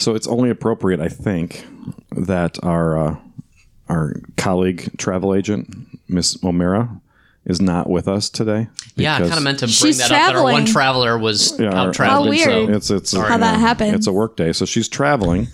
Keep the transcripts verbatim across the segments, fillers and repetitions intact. So it's only appropriate, I think, that our uh, our colleague travel agent, Miss O'Mara, is not with us today. Yeah, I kind of meant to bring that traveling. up. That our one traveler was yeah, out our, traveling. How weird. So it's, it's Sorry, how that no. happened. It's a work day, so she's traveling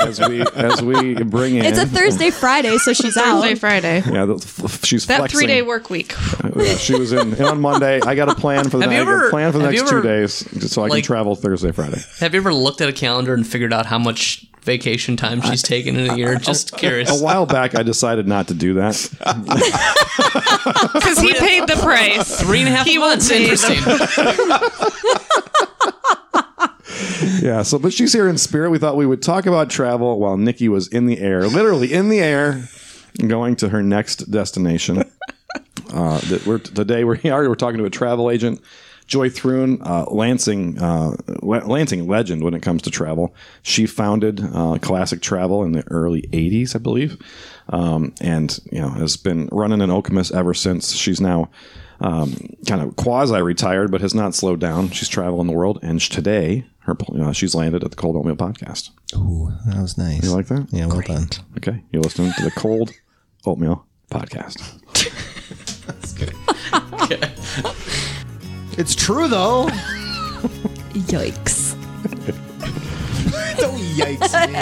as we as we bring in. It's a Thursday, Friday, so she's out. Thursday, Friday. Yeah, the, f- she's that flexing. three-day work week. Yeah, she was in and on Monday. I got a plan for the have night. Ever, I got a plan for the next ever, two days, so I like, can travel Thursday, Friday. Have you ever looked at a calendar and figured out how much vacation time she's taken in a year? Just curious. A while back, I decided not to do that because he paid the price. Three and a half he months. Interesting. Yeah. So, but she's here in spirit. We thought we would talk about travel while Nikki was in the air, literally in the air, going to her next destination. Uh, that we're today. We're here. We're talking to a travel agent. Joy Thrun, uh, Lansing, uh, Lansing legend when it comes to travel. She founded uh, Classic Travel in the early eighties, I believe, um, and you know has been running in Okemos ever since. She's now um, kind of quasi-retired, but has not slowed down. She's traveling the world, and today her uh, she's landed at the Cold Oatmeal Podcast. Ooh, that was nice. You like that? Yeah, well done. Okay, you're listening to the Cold Oatmeal Podcast. That's good. Okay. It's true, though. Yikes. Don't yikes me.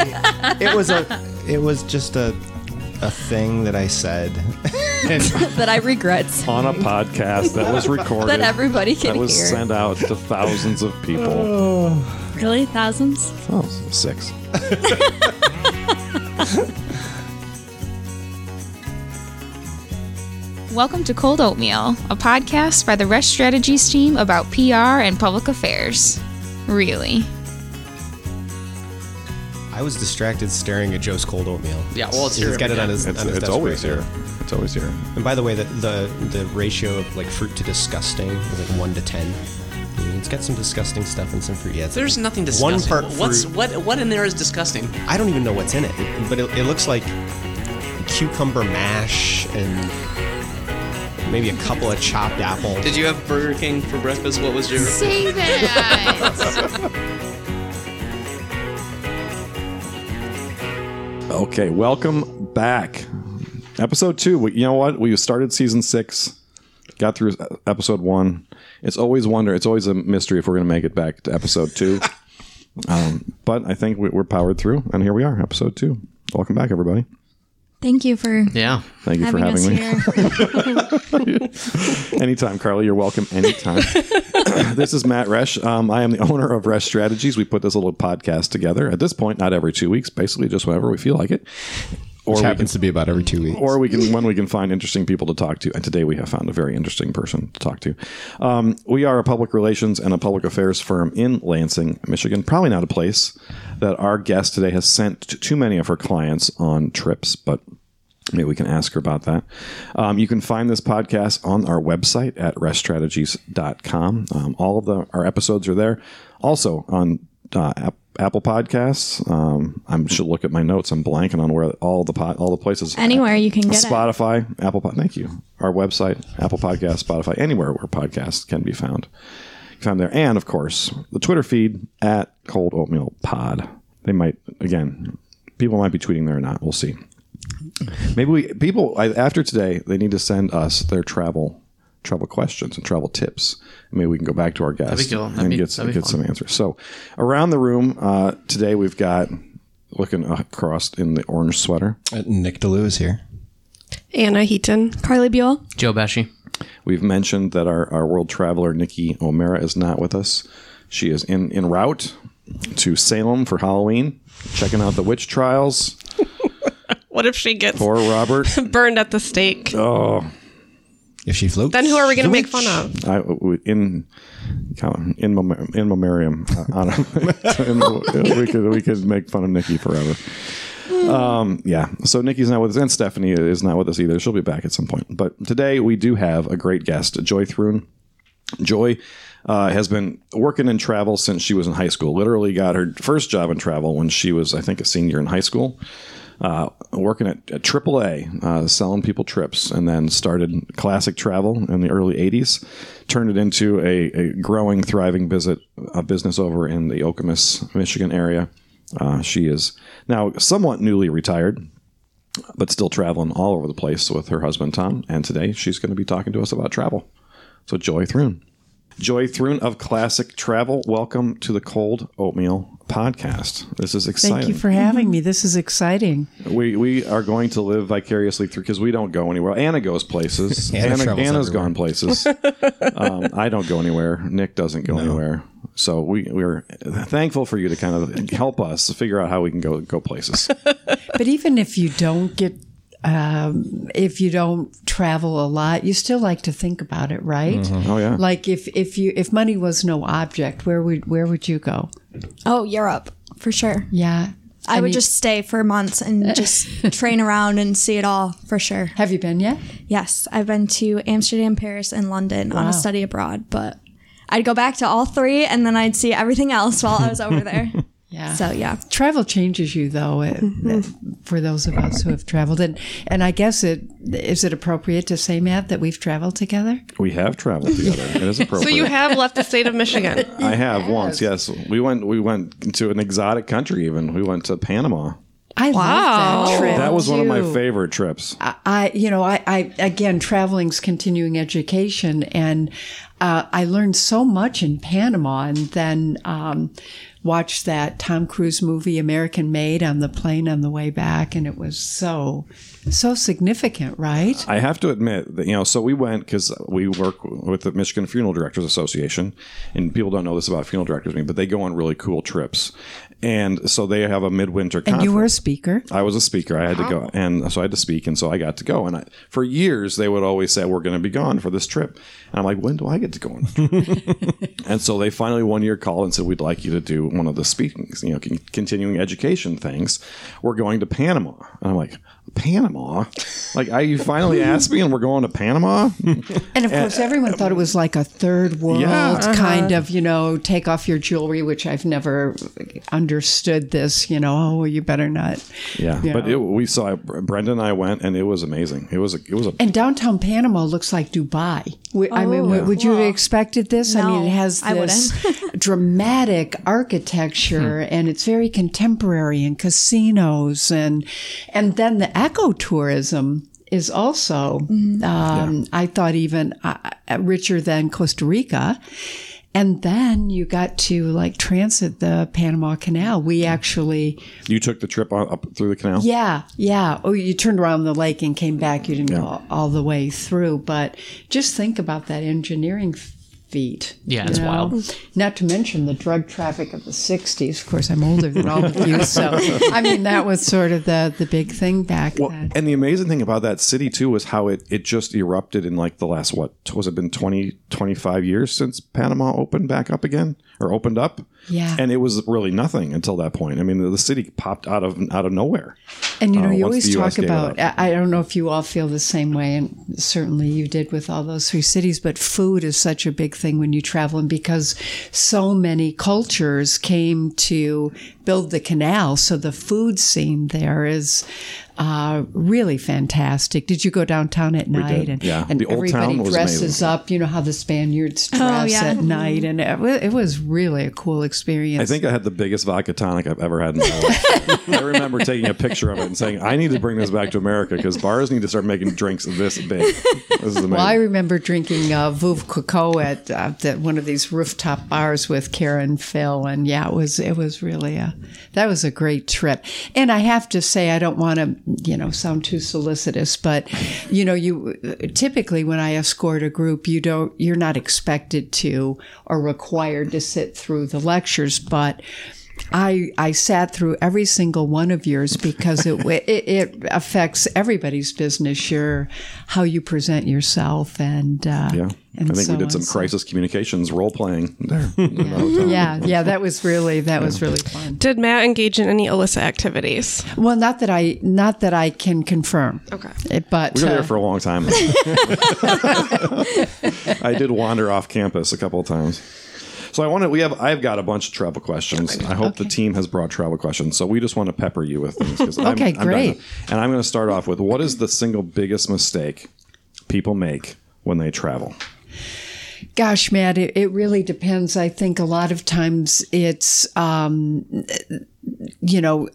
It was, a, it was just a a thing that I said. That I regret saying. On a podcast that was recorded. That everybody can hear. That was hear. sent out to thousands of people. Oh. Really? Thousands? Oh, six. Welcome to Cold Oatmeal, a podcast by the Resch Strategies team about P R and public affairs. Really. I was distracted staring at Joe's cold oatmeal. Yeah, well, it's here. He's got it on his, it's, on his it's desk. It's always right here. Now. It's always here. And by the way, the, the the ratio of like fruit to disgusting is like one to ten. It's got some disgusting stuff and some fruit. Yeah, there's like nothing disgusting. One part fruit. What's, what, what in there is disgusting? I don't even know what's in it, but it, it looks like cucumber mash and maybe a couple of chopped apples. Did you have Burger King for breakfast? What was your... Say that! Okay, welcome back. Episode two. We, you know what? We started season six, got through episode one. It's always wonder. It's always a mystery if we're going to make it back to episode two. um, but I think we, we're powered through, and here we are, episode two. Welcome back, everybody. Thank you for yeah. Thank you having for having me. Here. Anytime, Carly. You're welcome anytime. This is Matt Resch. Um, I am the owner of Resch Strategies. We put this little podcast together. At this point, not every two weeks. Basically, just whenever we feel like it. Or Which happens can, to be about every two weeks. Or we can when we can find interesting people to talk to. And today we have found a very interesting person to talk to. Um, we are a public relations and a public affairs firm in Lansing, Michigan. Probably not a place that our guest today has sent to too many of her clients on trips, but maybe we can ask her about that. Um, you can find this podcast on our website at resch strategies dot com. Um, all of the, our episodes are there. Also on uh, app. Apple Podcasts. Um, I should look at my notes. I'm blanking on where all the pod, all the places. Anywhere you can get Spotify, it. Spotify, Apple Pod. Thank you. Our website, Apple Podcasts, Spotify, anywhere where podcasts can be found. You can find there. And, of course, the Twitter feed at Cold Oatmeal Pod. They might, again, people might be tweeting there or not. We'll see. Maybe we, people, after today, they need to send us their travel travel questions and travel tips. Maybe we can go back to our guests cool. and be, get, some, get some answers. So around the room uh, today, we've got, looking across in the orange sweater, Uh, Nick DeLue is here. Anna Heaton. Carly Buell. Joe Bashi. We've mentioned that our, our world traveler, Nikki O'Mara, is not with us. She is in, in route to Salem for Halloween, checking out the witch trials. What if she gets poor Robert burned at the stake? Oh, if she floats, then who are we going to make fun of? I, in in in memoriam, we could we could make fun of Nikki forever. Um, yeah. So Nikki's not with us, and Stephanie is not with us either. She'll be back at some point. But today we do have a great guest, Joy Thrun. Joy uh, has been working in travel since she was in high school. Literally got her first job in travel when she was, I think, a senior in high school. Uh, working at, at triple A, uh, selling people trips, and then started Classic Travel in the early eighties. Turned it into a, a growing, thriving visit, a business over in the Okemos, Michigan area. Uh, she is now somewhat newly retired, but still traveling all over the place with her husband, Tom. And today she's going to be talking to us about travel. So Joy Thrun. Joy Thrun of Classic Travel, welcome to the Cold Oatmeal Podcast. This is exciting. Thank you for having me. This is exciting. We we are going to live vicariously through, because we don't go anywhere. Anna goes places. Anna Anna, Anna's everywhere. Gone places. um, I don't go anywhere. Nick doesn't go no. anywhere. So we, we're thankful for you to kind of help us figure out how we can go, go places. But even if you don't get Um, if you don't travel a lot, you still like to think about it, right? Mm-hmm. Oh yeah. Like if, if you if money was no object, where would where would you go? Oh, Europe for sure. Yeah, I, I would mean, just stay for months and just train around and see it all for sure. Have you been yet? Yes, I've been to Amsterdam, Paris, and London wow. on a study abroad. But I'd go back to all three, and then I'd see everything else while I was over there. Yeah. So, yeah. Travel changes you, though, it, mm-hmm. for those of us who have traveled. And and I guess it is it appropriate to say, Matt, that we've traveled together? We have traveled together. It is appropriate. So you have left the state of Michigan. I have yes. once, yes. We went we went to an exotic country even. We went to Panama. I wow. love that trip. That was too. One of my favorite trips. I, I you know, I, I again, traveling's continuing education, and uh, I learned so much in Panama, and then um, watched that Tom Cruise movie American Made on the plane on the way back, and it was so so significant, right? I have to admit that, you know, so we went because we work with the Michigan Funeral Directors Association, and people don't know this about funeral directors, but they go on really cool trips. And so they have a midwinter conference. And you were a speaker? I was a speaker. I had wow. to go. And so I had to speak. And so I got to go. And I, for years, they would always say, we're going to be gone for this trip. And I'm like, when do I get to go on the trip? And so they finally one year called and said, we'd like you to do one of the speakings, you know, con- continuing education things. We're going to Panama. And I'm like, Panama? Like, I, you finally asked me and we're going to Panama? And of course, and, everyone thought it was like a third world yeah, uh-huh. kind of, you know, take off your jewelry, which I've never understood this, you know, oh, well, you better not. Yeah, you know. But it, we saw, Brenda and I went, and it was amazing. It was a, it was a. And downtown Panama looks like Dubai. We, oh, I mean, yeah. would you have expected this? No, I mean, it has this dramatic architecture, hmm. and it's very contemporary, and casinos, and and then the ecotourism is also, um, yeah. I thought, even uh, richer than Costa Rica. And then you got to, like, transit the Panama Canal. We actually... You took the trip up through the canal? Yeah, yeah. Oh, you turned around the lake and came back. You didn't yeah. go all, all the way through. But just think about that engineering feat. Yeah, it's know? wild. Not to mention the drug traffic of the sixties. Of course, I'm older than all of you. So, I mean, that was sort of the, the big thing back well, then. And the amazing thing about that city, too, was how it, it just erupted in, like, the last, what, was it been twenty, twenty-five years since Panama opened back up again or opened up? Yeah. And it was really nothing until that point. I mean, the, the city popped out of out of nowhere. And, you know, uh, you always talk about, I don't know if you all feel the same way, and certainly you did with all those three cities, but food is such a big thing when you travel, and because so many cultures came to build the canal, so the food scene there is uh, really fantastic. Did you go downtown at night? We did, and, yeah. and the everybody dresses up, you know how the Spaniards dress oh, yeah. at night, and it, it was really a cool experience. I think I had the biggest vodka tonic I've ever had in my life. I remember taking a picture of it and saying, I need to bring this back to America, because bars need to start making drinks this big. This is amazing. Well, I remember drinking uh, Veuve Clicquot at uh, the, one of these rooftop bars with Karen Phil, and yeah, it was it was really a that was a great trip. And I have to say, I don't want to, you know, sound too solicitous, but, you know, you typically when I escort a group, you don't, you're not expected to or required to sit through the lectures, but I I sat through every single one of yours, because it it, it affects everybody's business, your how you present yourself, and uh, yeah, and I think so we did some so. crisis communications role playing there. Yeah, yeah, yeah, that was really that yeah. was really fun. Did Matt engage in any illicit activities? Well, not that I not that I can confirm. Okay, but we were uh, there for a long time. I did wander off campus a couple of times. So I want to. We have. I've got a bunch of travel questions. I hope okay. the team has brought travel questions. So we just want to pepper you with things. Because okay, I'm, great. I'm and I'm going to start off with, what is the single biggest mistake people make when they travel? Gosh, Matt, it, it really depends. I think a lot of times it's, um, you know,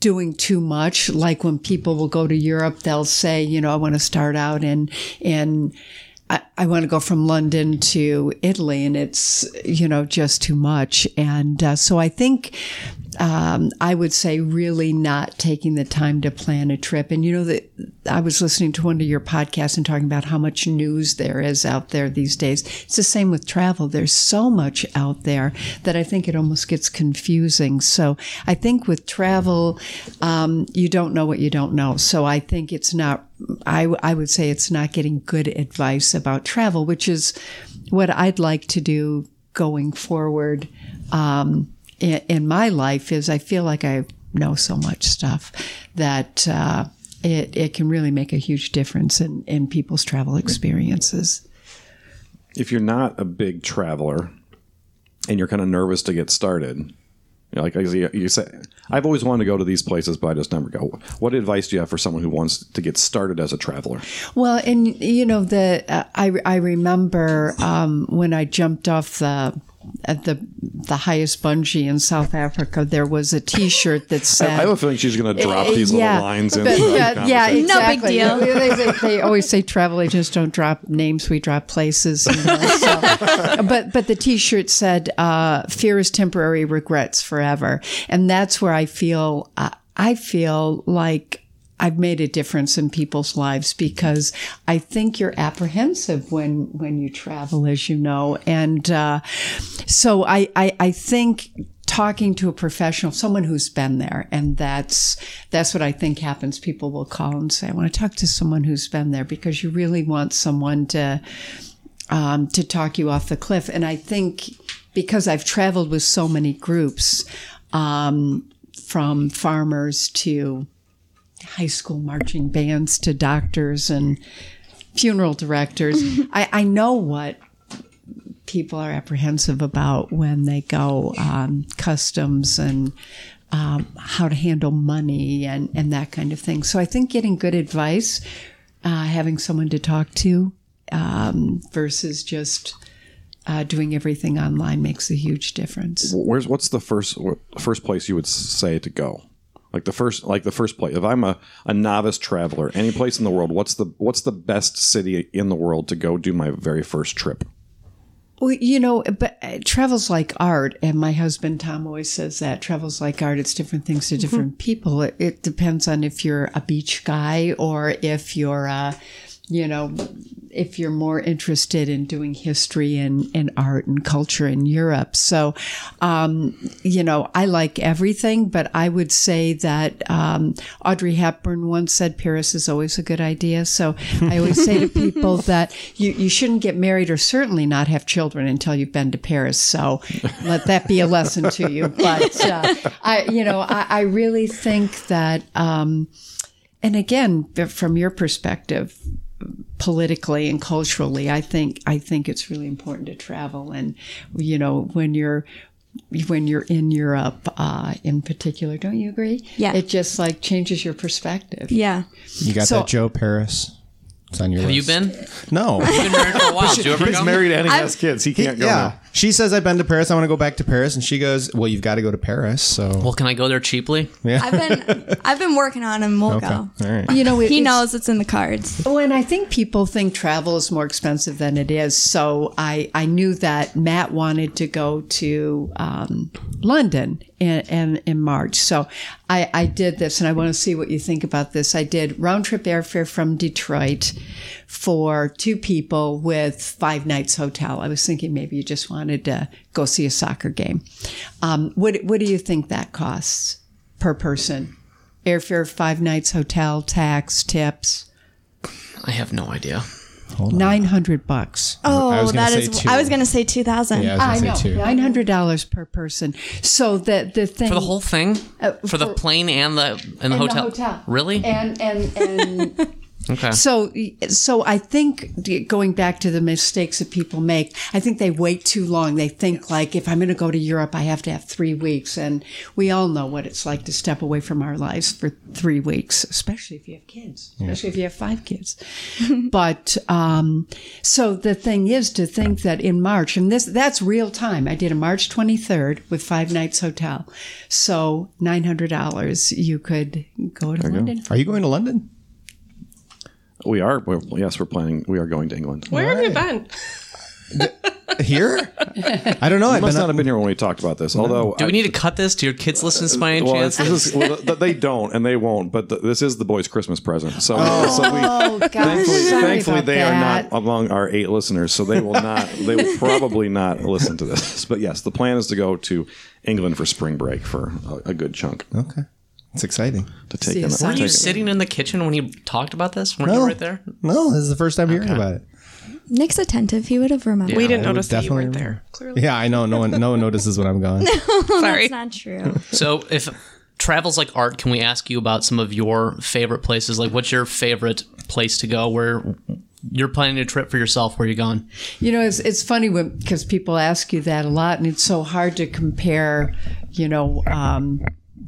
doing too much. Like when people will go to Europe, they'll say, you know, I want to start out and, and I, I want to go from London to Italy, and it's, you know, just too much. And uh, so I think um, I would say really not taking the time to plan a trip. And, you know, that I was listening to one of your podcasts and talking about how much news there is out there these days. It's the same with travel. There's so much out there that I think it almost gets confusing. So I think with travel, um, you don't know what you don't know. So I think it's not, I, I would say it's not getting good advice about travel, which is what I'd like to do going forward um, in, in my life. Is I feel like I know so much stuff that uh, it, it can really make a huge difference in, in people's travel experiences. If you're not a big traveler and you're kind of nervous to get started, like you say, I've always wanted to go to these places, but I just never go. What advice do you have for someone who wants to get started as a traveler? Well, and you know, the uh, I I remember um, when I jumped off the at the the highest bungee in South Africa, there was a T-shirt that said. I, I have a feeling she's going to drop it, these yeah, little lines in. But, yeah, yeah, exactly. No big deal. they, they, they always say travel agents don't drop names; we drop places. You know, so. But but the T-shirt said, uh, "Fear is temporary, regrets forever," and that's where I feel uh, I feel like I've made a difference in people's lives, because I think you're apprehensive when, when you travel, as you know. And, uh, so I, I, I think talking to a professional, someone who's been there, and that's, that's what I think happens. People will call and say, I want to talk to someone who's been there, because you really want someone to, um, to talk you off the cliff. And I think because I've traveled with so many groups, um, from farmers to high school marching bands to doctors and funeral directors, I, I know what people are apprehensive about when they go, um, customs and um, how to handle money and, and that kind of thing. So I think getting good advice, uh, having someone to talk to, um, versus just uh, doing everything online makes a huge difference. Where's what's the first first place you would say to go? Like the first, like the first place. If I'm a, a novice traveler, any place in the world, what's the what's the best city in the world to go do my very first trip? Well, you know, but travel's like art, and my husband Tom always says that travel's like art. It's different things to different mm-hmm. people. It, it depends on if you're a beach guy or if you're a, you know, if you're more interested in doing history and, and art and culture in Europe. So, um, you know, I like everything, but I would say that um, Audrey Hepburn once said Paris is always a good idea. So I always say to people that you, you shouldn't get married or certainly not have children until you've been to Paris. So let that be a lesson to you. But, uh, I, you know, I, I really think that, um, and again, from your perspective, politically and culturally, I think I think it's really important to travel. And you know, when you're when you're in Europe, uh, in particular, don't you agree? Yeah, it just like changes your perspective. Yeah, you got so, that Joe Paris. It's on your have list. Have you been? No, you've been married for a while. She, you ever he's go? Married and he has kids. He can't he, go. Yeah, there. She says I've been to Paris. I want to go back to Paris, and she goes, "Well, you've got to go to Paris." So, well, can I go there cheaply? Yeah, I've been, I've been working on him. We'll okay. go. All right. You know, it, he it's, knows it's in the cards. Oh, and I think people think travel is more expensive than it is. So I, I knew that Matt wanted to go to um, London in, in, in March. So I, I did this, and I want to see what you think about this. I did round trip airfare from Detroit for two people with five nights hotel. I was thinking maybe you just wanted to go see a soccer game. Um, what what do you think that costs per person? Airfare, five nights hotel, tax, tips. I have no idea. Nine hundred bucks. Oh, that is. I was going to say two thousand. Yeah, I, I know. Nine hundred dollars per person. So the the thing for the whole thing, uh, for, for the plane and the and, and the hotel. The hotel. Really? And and and. Okay. So, so I think going back to the mistakes that people make, I think they wait too long. They think yes. like, if I'm going to go to Europe, I have to have three weeks. And we all know what it's like to step away from our lives for three weeks, especially if you have kids, especially yeah. if you have five kids. But, um, so the thing is to think that in March, and this, that's real time. I did a March twenty-third with five nights hotel. So nine hundred dollars, you could go to there London. You go. Are you going to London? We are. We're, yes, we're planning. We are going to England. Where right. have you been? Here? I don't know. I must not have been here when we talked about this. Although, do we I, need to cut this? Do your kids listen to this by any well, chance? This is, well, they don't, and they won't. But the, this is the boys' Christmas present. So, oh, so we, oh, gosh. thankfully, thankfully they that. are not among our eight listeners, so they will not. They will probably not listen to this. But yes, the plan is to go to England for spring break for a, a good chunk. Okay. It's exciting to take See, them. Were you sitting in the kitchen when you talked about this? Weren't no, you right there? No, this is the first time okay. hearing about it. Nick's attentive. He would have remembered. Yeah, we didn't I notice that you weren't remember. there. Clearly. Yeah, I know. No one, no one notices when I'm gone. No, sorry. That's not true. So if travel's like art, can we ask you about some of your favorite places? Like, what's your favorite place to go? Where you're planning a trip for yourself, where are you going? You know, it's it's funny because people ask you that a lot, and it's so hard to compare, you know, um,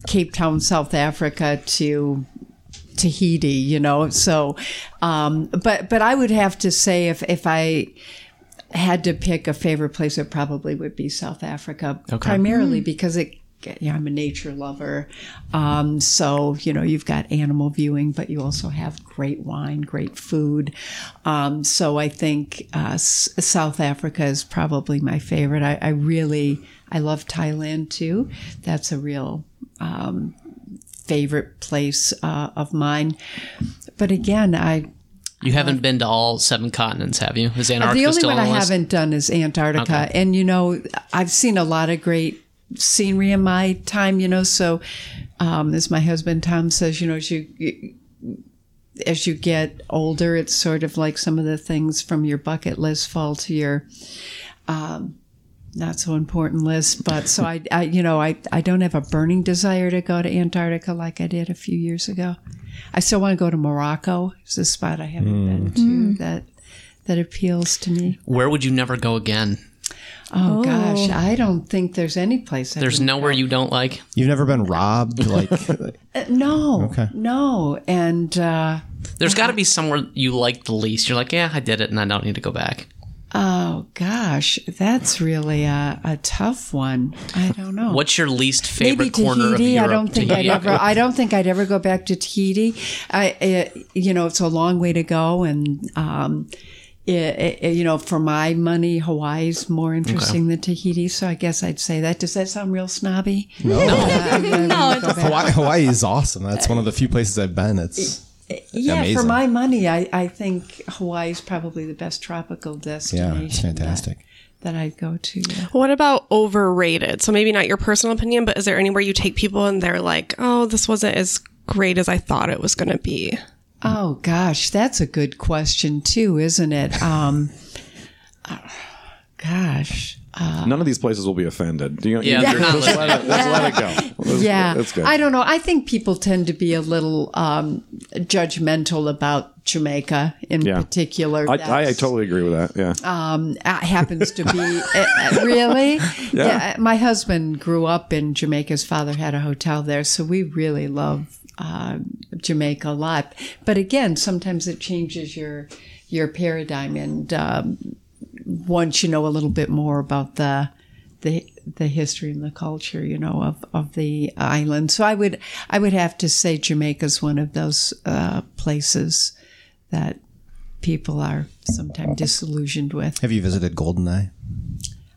Cape Town, South Africa to Tahiti, you know. So, um, but but I would have to say if, if I had to pick a favorite place, it probably would be South Africa, okay. primarily mm-hmm. because it. Yeah, I'm a nature lover. Um, so, you know, you've got animal viewing, but you also have great wine, great food. Um, so I think uh, S- South Africa is probably my favorite. I, I really, I love Thailand too. That's a real um, favorite place uh, of mine. But again, I... You haven't been to all seven continents, have you? Is Antarctica still on the list? The only one I haven't done is Antarctica. Okay. And, you know, I've seen a lot of great scenery in my time, you know. So, um, as my husband Tom says, you know, as you as you get older, it's sort of like some of the things from your bucket list fall to your um, not so important list. But so I, I you know, I I don't have a burning desire to go to Antarctica like I did a few years ago. I still want to go to Morocco. It's a spot I haven't mm. been to mm. that that appeals to me. Where would you never go again? Oh, oh gosh, I don't think there's any place. I there's nowhere go. you don't like. You've never been robbed, like uh, no, okay. no, and uh, there's got to be somewhere you like the least. You're like, yeah, I did it, and I don't need to go back. Oh gosh, that's really a, a tough one. I don't know. What's your least favorite Maybe corner Tahiti, of Europe? I don't think Tahiti. I'd ever. I don't think I'd ever go back to Tahiti. I, it, you know, it's a long way to go, and. Um, It, it, you know, for my money, Hawaii's more interesting okay. than Tahiti, so I guess I'd say that. Does that sound real snobby? No, no. Uh, no Hawaii, Hawaii is awesome. That's one of the few places I've been. It's yeah, amazing. For my money, I, I think Hawaii's probably the best tropical destination. Yeah, it's fantastic. That, that I'd go to. Yeah. What about overrated? So maybe not your personal opinion, but is there anywhere you take people and they're like, oh, this wasn't as great as I thought it was going to be? Oh, gosh, that's a good question, too, isn't it? Um, oh, gosh. Uh, None of these places will be offended. Do you, yeah. You're, let's, let it, let's yeah. let it go. Let's, yeah. That's good. I don't know. I think people tend to be a little um, judgmental about Jamaica in yeah. particular. I, I, I totally agree with that. Yeah. Um, it happens to be. uh, really? Yeah. yeah. My husband grew up in Jamaica. His father had a hotel there, so we really love Uh, Jamaica a lot, but again, sometimes it changes your your paradigm. And um, once you know a little bit more about the the the history and the culture, you know, of, of the island. So I would I would have to say Jamaica's one of those uh, places that people are sometimes disillusioned with. Have you visited Goldeneye?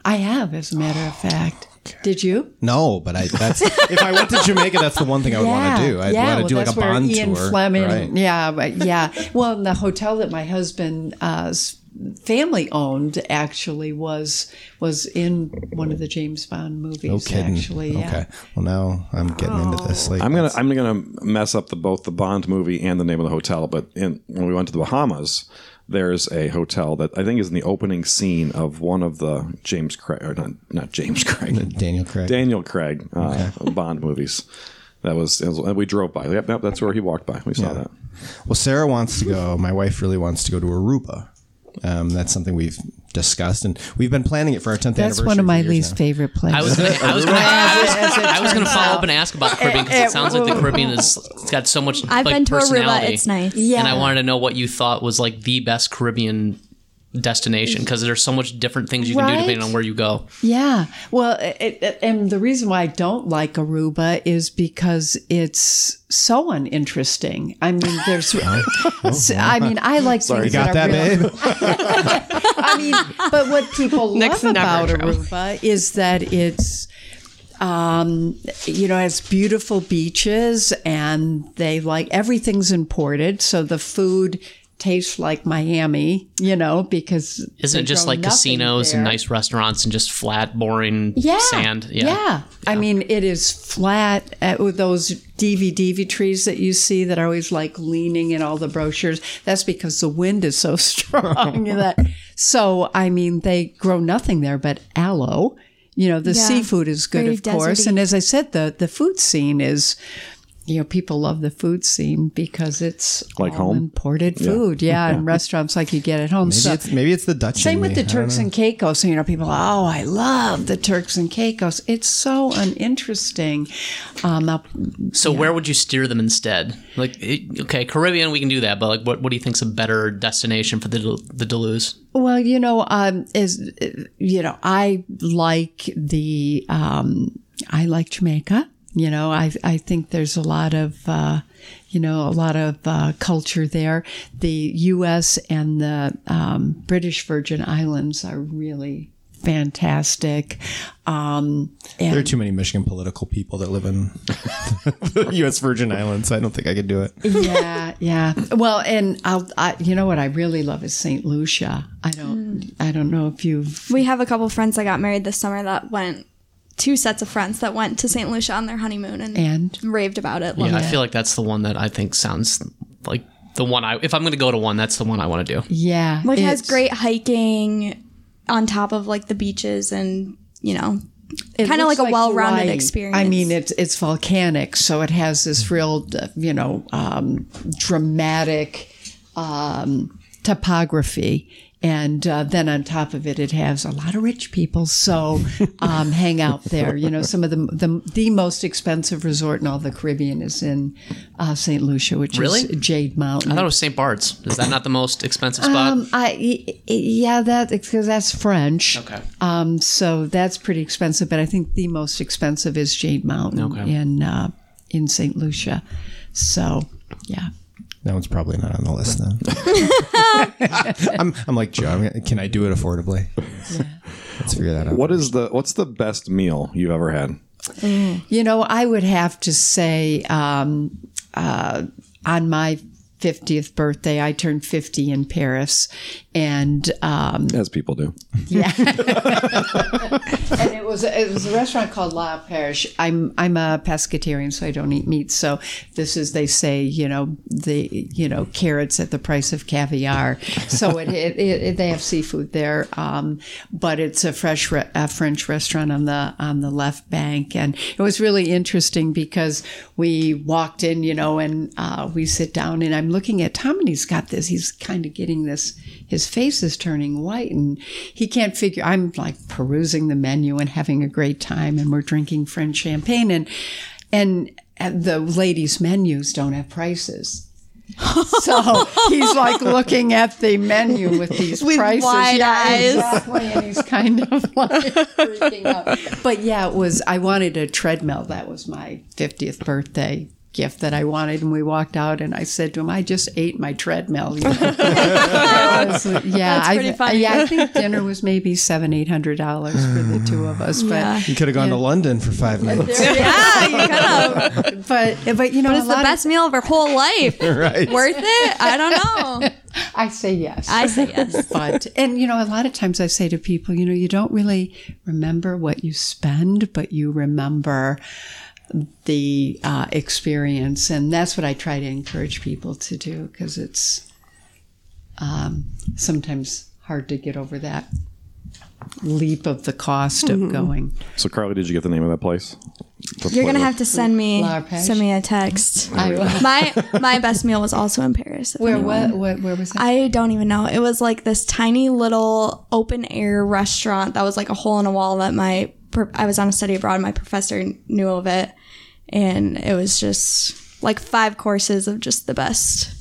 I have, as a matter of fact. Okay. Did you? No, but I. That's if I went to Jamaica, that's the one thing I would yeah, want to do. I'd yeah, want to well, do like a Bond Ian tour. Fleming, right. Yeah, but yeah. Well, the hotel that my husband's family owned actually was was in one of the James Bond movies. No kidding. Actually, yeah. Okay. Well, now I'm getting oh. into this. Like, I'm gonna I'm gonna mess up the both the Bond movie and the name of the hotel. But in, when we went to the Bahamas, there's a hotel that I think is in the opening scene of one of the James Craig, or not, not James Craig. Daniel Craig. Daniel Craig uh, okay. Bond movies. That was, was and we drove by. Yep, yep, that's where he walked by. We saw yeah. that. Well, Sarah wants to go. My wife really wants to go to Aruba. Um, that's something we've discussed, and we've been planning it for our tenth anniversary. That's one of my least now. favorite places. I was going to follow up and ask about the Caribbean because it, it, it sounds like the Caribbean is it's got so much. I've like, been to Aruba. It's nice. Yeah. And I wanted to know what you thought was like the best Caribbean destination because there's so much different things you can right? do depending on where you go. Yeah. Well, it, it, and the reason why I don't like Aruba is because it's so uninteresting. I mean, there's. I mean, I like. Sorry, things got that, that real, babe. I mean, but what people Next love about Aruba is that it's. Um, you know, it has beautiful beaches, and they like everything's imported, so the food tastes like Miami, you know, because isn't it just like casinos there. And nice restaurants and just flat, boring yeah, sand? Yeah. yeah, yeah. I mean, it is flat uh, with those D V D V trees that you see that are always like leaning in all the brochures. That's because the wind is so strong. that so I mean, they grow nothing there but aloe. You know, the yeah, seafood is good, of course, deserty. And as I said, the the food scene is. You know, people love the food scene because it's like all home imported food, yeah, yeah and restaurants like you get at home. Maybe, so it's, maybe it's the Dutch. Same with me. The Turks and Caicos. You know, people, oh, I love the Turks and Caicos. It's so uninteresting. Um, uh, so yeah. where would you steer them instead? Like, it, okay, Caribbean, we can do that, but like, what what do you think's a better destination for the the Duluth? Well, you know, um, is you know, I like the um, I like Jamaica. You know, I I think there's a lot of, uh, you know, a lot of uh, culture there. The U S and the um, British Virgin Islands are really fantastic. Um, and there are too many Michigan political people that live in the U S Virgin Islands. I don't think I could do it. Yeah, yeah. Well, and I'll, I, you know what I really love is Saint Lucia. I don't, mm. I don't know if you've. We have a couple of friends that got married this summer that went. Two sets of friends that went to Saint Lucia on their honeymoon and, and? raved about it. Yeah, it. I feel like that's the one that I think sounds like the one I, if I'm going to go to one, that's the one I want to do. Yeah. Which has great hiking on top of like the beaches and, you know, kind of like a like well-rounded Hawaii. Experience. I mean, it's, it's volcanic. So it has this real, you know, um, dramatic um, topography. And uh, then on top of it, it has a lot of rich people. So um, hang out there. You know, some of the, the the most expensive resort in all the Caribbean is in uh, Saint Lucia, which really? Is Jade Mountain. I thought it was Saint Bart's. Is that not the most expensive spot? Um, I, yeah, that, because that's French. Okay. Um, so that's pretty expensive. But I think the most expensive is Jade Mountain okay. in, uh, in Saint Lucia. So, yeah. That one's probably not on the list, though. I'm, I'm like Joe. Can I do it affordably? Yeah. Let's figure that out. What is the What's the best meal you've ever had? You know, I would have to say um, uh, on my fiftieth birthday, I turned fifty in Paris, and um, as people do, yeah. And it was it was a restaurant called La Perche. I'm I'm a pescatarian, so I don't eat meat. So this is they say you know the you know carrots at the price of caviar. So it, it, it, it they have seafood there, um, but it's a fresh re- a French restaurant on the on the left bank, and it was really interesting because we walked in, you know, and uh, we sit down, and I'm looking at Tom and he's got this, he's kind of getting this, his face is turning white and he can't figure, I'm like perusing the menu and having a great time and we're drinking French champagne and and the ladies' menus don't have prices. So he's like looking at the menu with these with prices. Wide yeah, eyes. Exactly. And he's kind of like freaking out. But yeah, it was, I wanted a treadmill. That was my fiftieth birthday gift that I wanted, and we walked out, and I said to him, "I just ate my treadmill." You know? was, yeah, that's pretty I, funny. yeah, I think dinner was maybe seven, eight hundred dollars for the two of us. But yeah. you could have gone yeah. to London for five minutes. yeah, you could have. But but you know, but it's the best of, meal of our whole life. Right? Worth it? I don't know. I say yes. I say yes. But and you know, a lot of times I say to people, you know, you don't really remember what you spend, but you remember. The uh, experience, and that's what I try to encourage people to do because it's um, sometimes hard to get over that. leap of the cost mm-hmm. of going. So, Carly, did you get the name of that place? You're going to have to send me send me a text. I will. My my best meal was also in Paris. Where what, what where was it? I don't even know. It was like this tiny little open air restaurant that was like a hole in a wall that my I was on a study abroad. My professor knew of it, and it was just like five courses of just the best.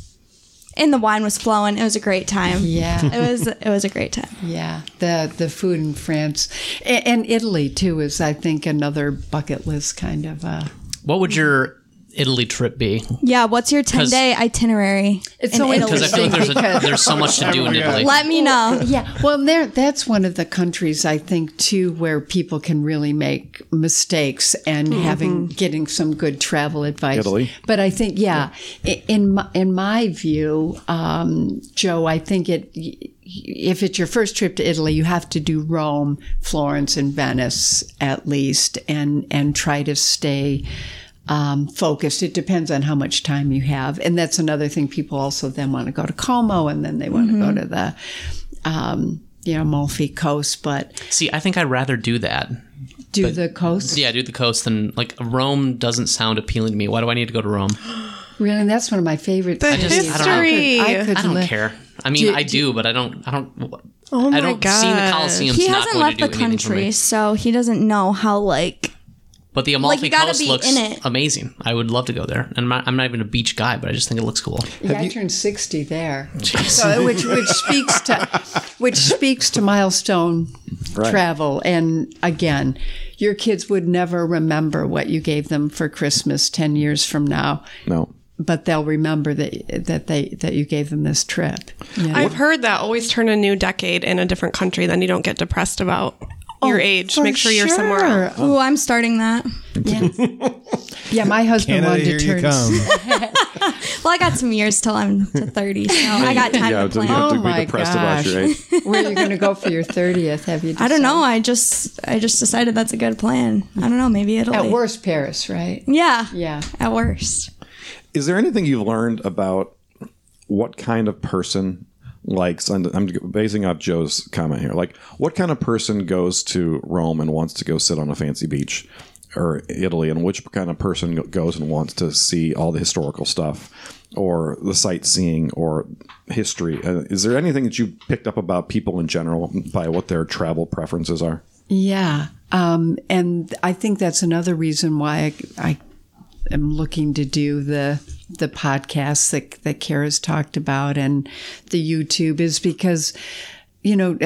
And the wine was flowing. It was a great time. Yeah, it was. It was a great time. Yeah, the the food in France and, and Italy too is, I think, another bucket list kind of. Uh, what would your Italy trip be? Yeah, what's your ten day itinerary? It's in so Italy. Because I feel like there's, a, there's so much to do in Italy. Let me know. Yeah, well, there that's one of the countries I think too where people can really make mistakes and mm-hmm. having getting some good travel advice. Italy. But I think yeah, yeah. in my, in my view, um, Joe, I think it. If it's your first trip to Italy, you have to do Rome, Florence, and Venice at least, and and try to stay. Um, focused. It depends on how much time you have. And that's another thing. People also then want to go to Como, and then they want mm-hmm. to go to the, um, you know, Amalfi Coast. But see, I think I'd rather do that. Do but, the coast? Yeah, do the coast. Than like Rome doesn't sound appealing to me. Why do I need to go to Rome? Really? That's one of my favorite. The history. I don't, I could, I could I don't li- care. I mean, do, I do, do, but I don't, I don't, oh my I don't God. See the Colosseum's he not going to do anything for me. He hasn't left the country, so he doesn't know how, like, but the Amalfi like Coast looks amazing. I would love to go there. And I'm not, I'm not even a beach guy, but I just think it looks cool. Yeah, you- I turned sixty there, so, which which speaks to which speaks to milestone right. travel. And again, your kids would never remember what you gave them for Christmas ten years from now. No. But they'll remember that that they that you gave them this trip. Yeah. I've heard that always turn a new decade in a different country, then you don't get depressed about. Your age. Oh, make sure, sure you're somewhere else. Oh, I'm starting that. Yeah, yeah my husband wanted to turn. Well, I got some years till I'm to thirty, so I got time yeah, to plan. You have to oh be depressed gosh. About your age. Where are you going to go for your thirtieth? Have you decided? I don't know. I just I just decided that's a good plan. I don't know. Maybe Italy. At worst, Paris, right? Yeah. Yeah. At worst. Is there anything you've learned about what kind of person... Like, I'm basing off Joe's comment here. Like, what kind of person goes to Rome and wants to go sit on a fancy beach or Italy, and which kind of person goes and wants to see all the historical stuff or the sightseeing or history? Is there anything that you picked up about people in general by what their travel preferences are? Yeah. Um, and I think that's another reason why I, I am looking to do the... the podcasts that, that Kara's talked about and the YouTube is because, you know,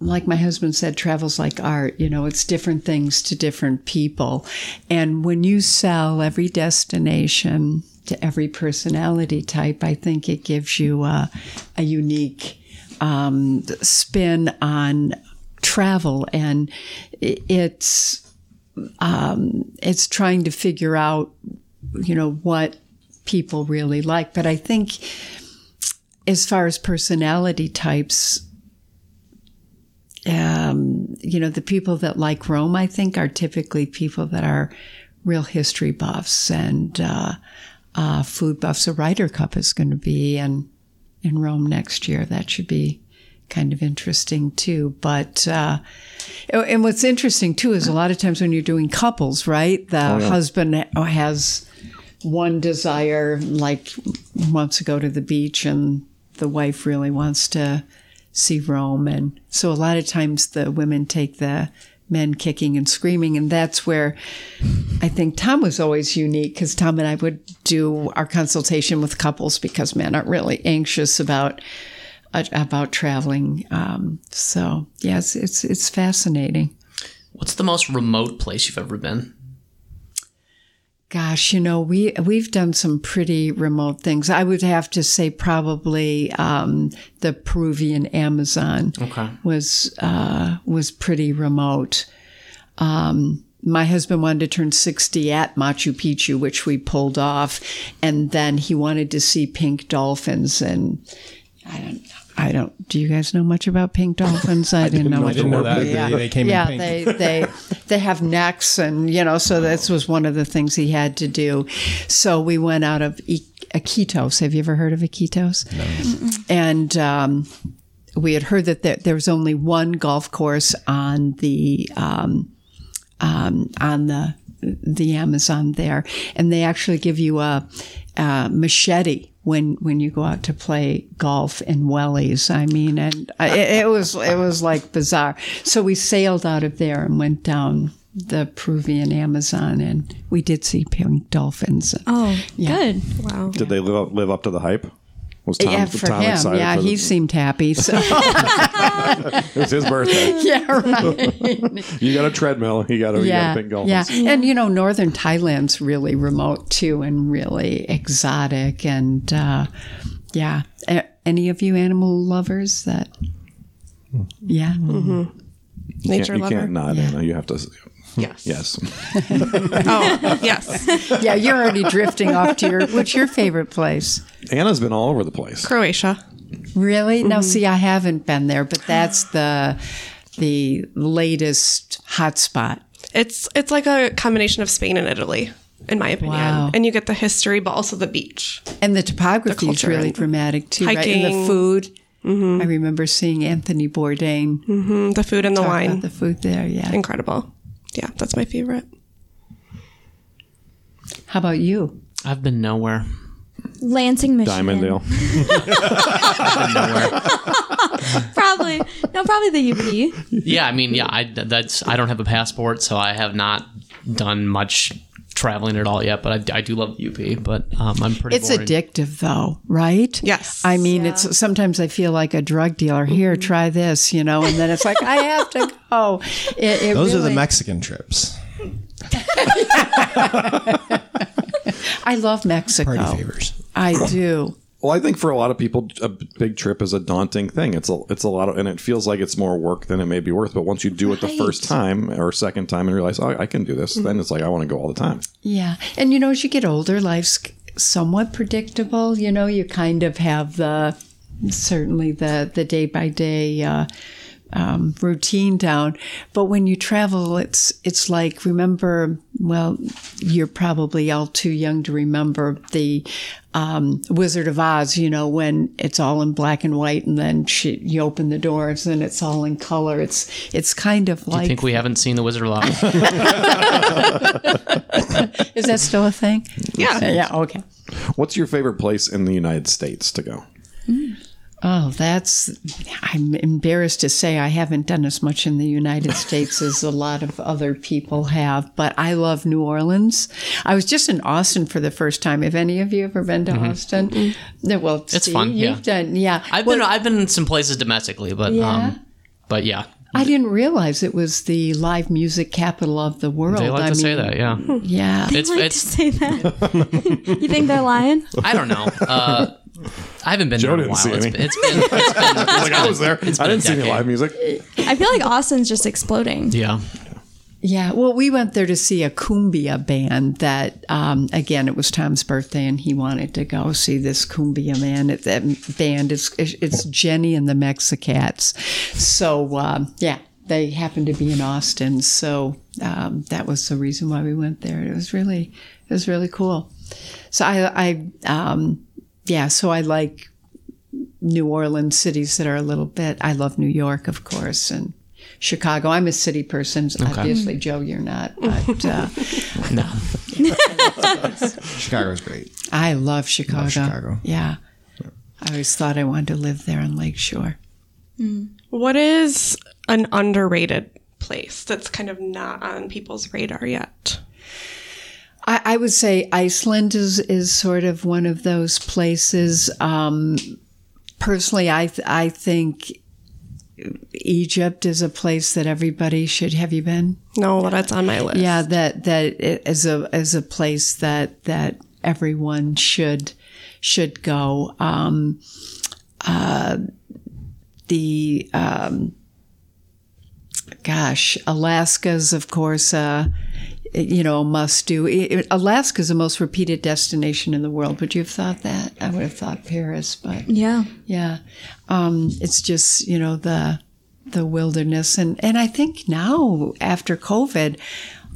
like my husband said, travel's like art, you know, it's different things to different people. And when you sell every destination to every personality type, I think it gives you a, a unique um, spin on travel. And it's um, it's trying to figure out, you know, what people really like. But I think as far as personality types, um, you know, the people that like Rome, I think, are typically people that are real history buffs and uh, uh, food buffs. A Ryder Cup is going to be in, in Rome next year. That should be kind of interesting too. But uh, and what's interesting too is a lot of times when you're doing couples, right, the oh, yeah. husband has... one desire, like wants to go to the beach, and the wife really wants to see Rome. And so a lot of times the women take the men kicking and screaming. And that's where I think Tom was always unique, because Tom and I would do our consultation with couples because men aren't really anxious about about traveling. Um, so, yes, it's it's fascinating. What's the most remote place you've ever been? Gosh, you know, we, we've done some pretty remote things. I would have to say probably um, the Peruvian Amazon okay. was uh, was pretty remote. Um, my husband wanted to turn sixty at Machu Picchu, which we pulled off. And then he wanted to see pink dolphins. And I don't know. I don't. Do you guys know much about pink dolphins? I, I didn't, didn't know much didn't about know that. Yeah. They, they came yeah, in pink. Yeah, they, they they have necks, and you know, so this was one of the things he had to do. So we went out of Iquitos. Have you ever heard of Iquitos? No. And um, we had heard that there, there was only one golf course on the um, um, on the the Amazon there, and they actually give you a, a machete when when you go out to play golf in wellies. I mean, and I, it, it was it was like bizarre. So we sailed out of there and went down the Peruvian Amazon, and we did see pink dolphins. Oh, yeah. Good! Wow. Did yeah. they live up, live up to the hype? Was Tom, yeah, for Tom him. Yeah, for he the... seemed happy. So. It was his birthday. Yeah, right. You got a treadmill. You got a yeah, big golf. Yeah. yeah, and you know, northern Thailand's really remote too, and really exotic. And uh, yeah, a- any of you animal lovers? That yeah, mm-hmm. you nature you lover. You can't not, yeah. Anna. You have to. Yes. Yes. Oh, yes. Yeah, you're already drifting off to your... What's your favorite place? Anna's been all over the place. Croatia. Really? Mm-hmm. Now, see, I haven't been there, but that's the the latest hotspot. It's it's like a combination of Spain and Italy, in my opinion. Wow. And you get the history, but also the beach. And the topography the is really dramatic, too, hiking. Right? And the food. Mm-hmm. I remember seeing Anthony Bourdain. Mm-hmm. The food and the wine. About the food there, yeah. Incredible. Yeah, that's my favorite. How about you? I've been nowhere. Lansing, Michigan. Diamonddale. probably. No, probably the U P. Yeah, I mean, yeah, I, that's, I don't have a passport, so I have not done much traveling at all yet, but I, I do love the U P, but um, I'm pretty It's boring. Addictive, though, right? Yes. I mean, yeah. it's sometimes I feel like a drug dealer. Here, mm-hmm. try this, you know, and then it's like, I have to go. It, it Those really... are the Mexican trips. I love Mexico. Party favors. I do. Well, I think for a lot of people, a big trip is a daunting thing. It's a, it's a lot of, and it feels like it's more work than it may be worth. But once you do it right. the first time or second time and realize, oh, I can do this, mm-hmm. then it's like, I want to go all the time. Yeah. And, you know, as you get older, life's somewhat predictable. You know, you kind of have the, certainly the, the day-by-day uh, um, routine down. But when you travel, it's it's like, remember, well, you're probably all too young to remember the... Um, Wizard of Oz, you know, when it's all in black and white, and then she, you open the doors and it's all in color. It's it's kind of like. Do you think we haven't seen the Wizard of Oz? Is that still a thing? Yeah. Yeah. Okay. What's your favorite place in the United States to go? Mm. Oh, that's, I'm embarrassed to say I haven't done as much in the United States as a lot of other people have, but I love New Orleans. I was just in Austin for the first time. Have any of you ever been to mm-hmm. Austin? Mm-hmm. Well, it's Steve, fun. You've yeah. done, yeah. I've well, been, I've been in some places domestically, but, yeah. um, but yeah. I didn't realize it was the live music capital of the world. They like I to mean, say that, yeah. Yeah. They it's, like it's, to say that. You think they're lying? I don't know. Uh, I haven't been Joe there in a while. It's been, it's been, it's been, it's been like I was there. I didn't see any live music. I feel like Austin's just exploding. Yeah. Yeah. Well, we went there to see a cumbia band that, um, again, it was Tom's birthday and he wanted to go see this cumbia man. It, that band is it's Jenny and the Mexicats. So, uh, yeah, they happened to be in Austin. So um, that was the reason why we went there. It was really, it was really cool. So I, I, um, yeah, so I like New Orleans, cities that are a little bit. I love New York, of course, and Chicago. I'm a city person, okay. obviously. Joe, you're not, but uh, no. Chicago's great. I love Chicago. Love Chicago. Yeah, I always thought I wanted to live there on Lake Shore. Mm. What is an underrated place that's kind of not on people's radar yet? I would say Iceland is, is sort of one of those places. Um, personally, I th- I think Egypt is a place that everybody should. Have you been? No, but that's on my list. Yeah, that that is a is a place that that everyone should should go. Um, uh, the um, gosh, Alaska's of course. Uh, You know, must do. Alaska is the most repeated destination in the world. Would you have thought that? I would have thought Paris, but yeah, yeah. Um, it's just you know the the wilderness, and and I think now after COVID,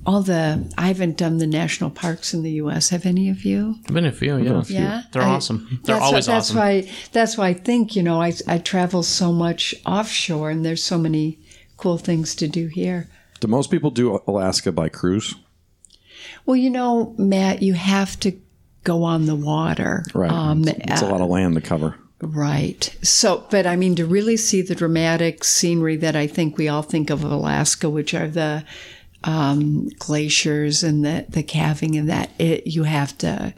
all the, I haven't done the national parks in the U S. Have any of you? I've been a few, yeah. A few. yeah? They're I, awesome. They're always what, that's awesome. Why, that's why I think, you know, I, I travel so much offshore and there's so many cool things to do here. Do most people do Alaska by cruise? Well, you know, Matt, you have to go on the water. Right. Um, it's, it's a lot of land to cover. Right. So, but I mean, to really see the dramatic scenery that I think we all think of Alaska, which are the um, glaciers and the, the calving and that, it, you have to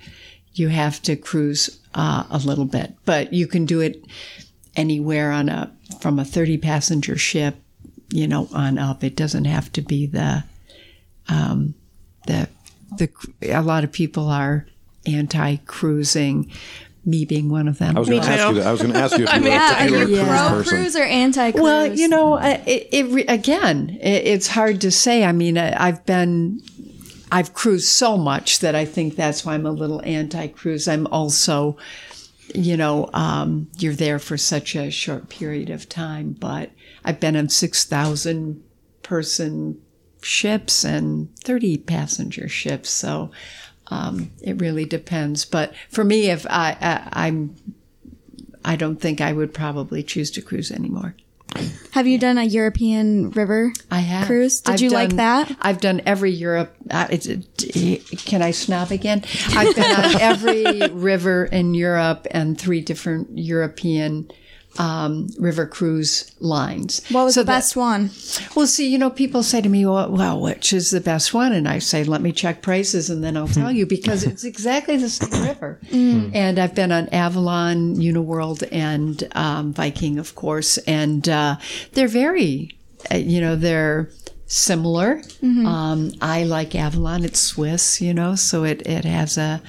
you have to cruise uh, a little bit. But you can do it anywhere on a from a thirty passenger ship, you know, on up. It doesn't have to be the um, the the. A lot of people are anti-cruising. Me being one of them. I was going to ask you that. I was going to ask you if you were yeah, a yeah. pro cruise or anti-cruise. Well, you know, it, it again, it, it's hard to say. I mean, I've been, I've cruised so much that I think that's why I'm a little anti-cruise. I'm also, you know, um, you're there for such a short period of time, but I've been on six thousand person ships and thirty passenger ships, so... Um, it really depends, but for me, if I, I I'm, I don't think I would probably choose to cruise anymore. Have you done a European river? I have. Cruise? Did I've you done, like that? I've done every Europe. Uh, it, it, can I snob again? I've been on every river in Europe and three different European. Um, river cruise lines. What was so the best that, one? Well, see, you know, people say to me, well, well, which is the best one? And I say, let me check prices and then I'll tell you because it's exactly the same river. Mm. And I've been on Avalon, Uniworld, and um, Viking, of course. And uh, they're very, uh, you know, they're similar. Mm-hmm. Um, I like Avalon. It's Swiss, you know, so it, it has a,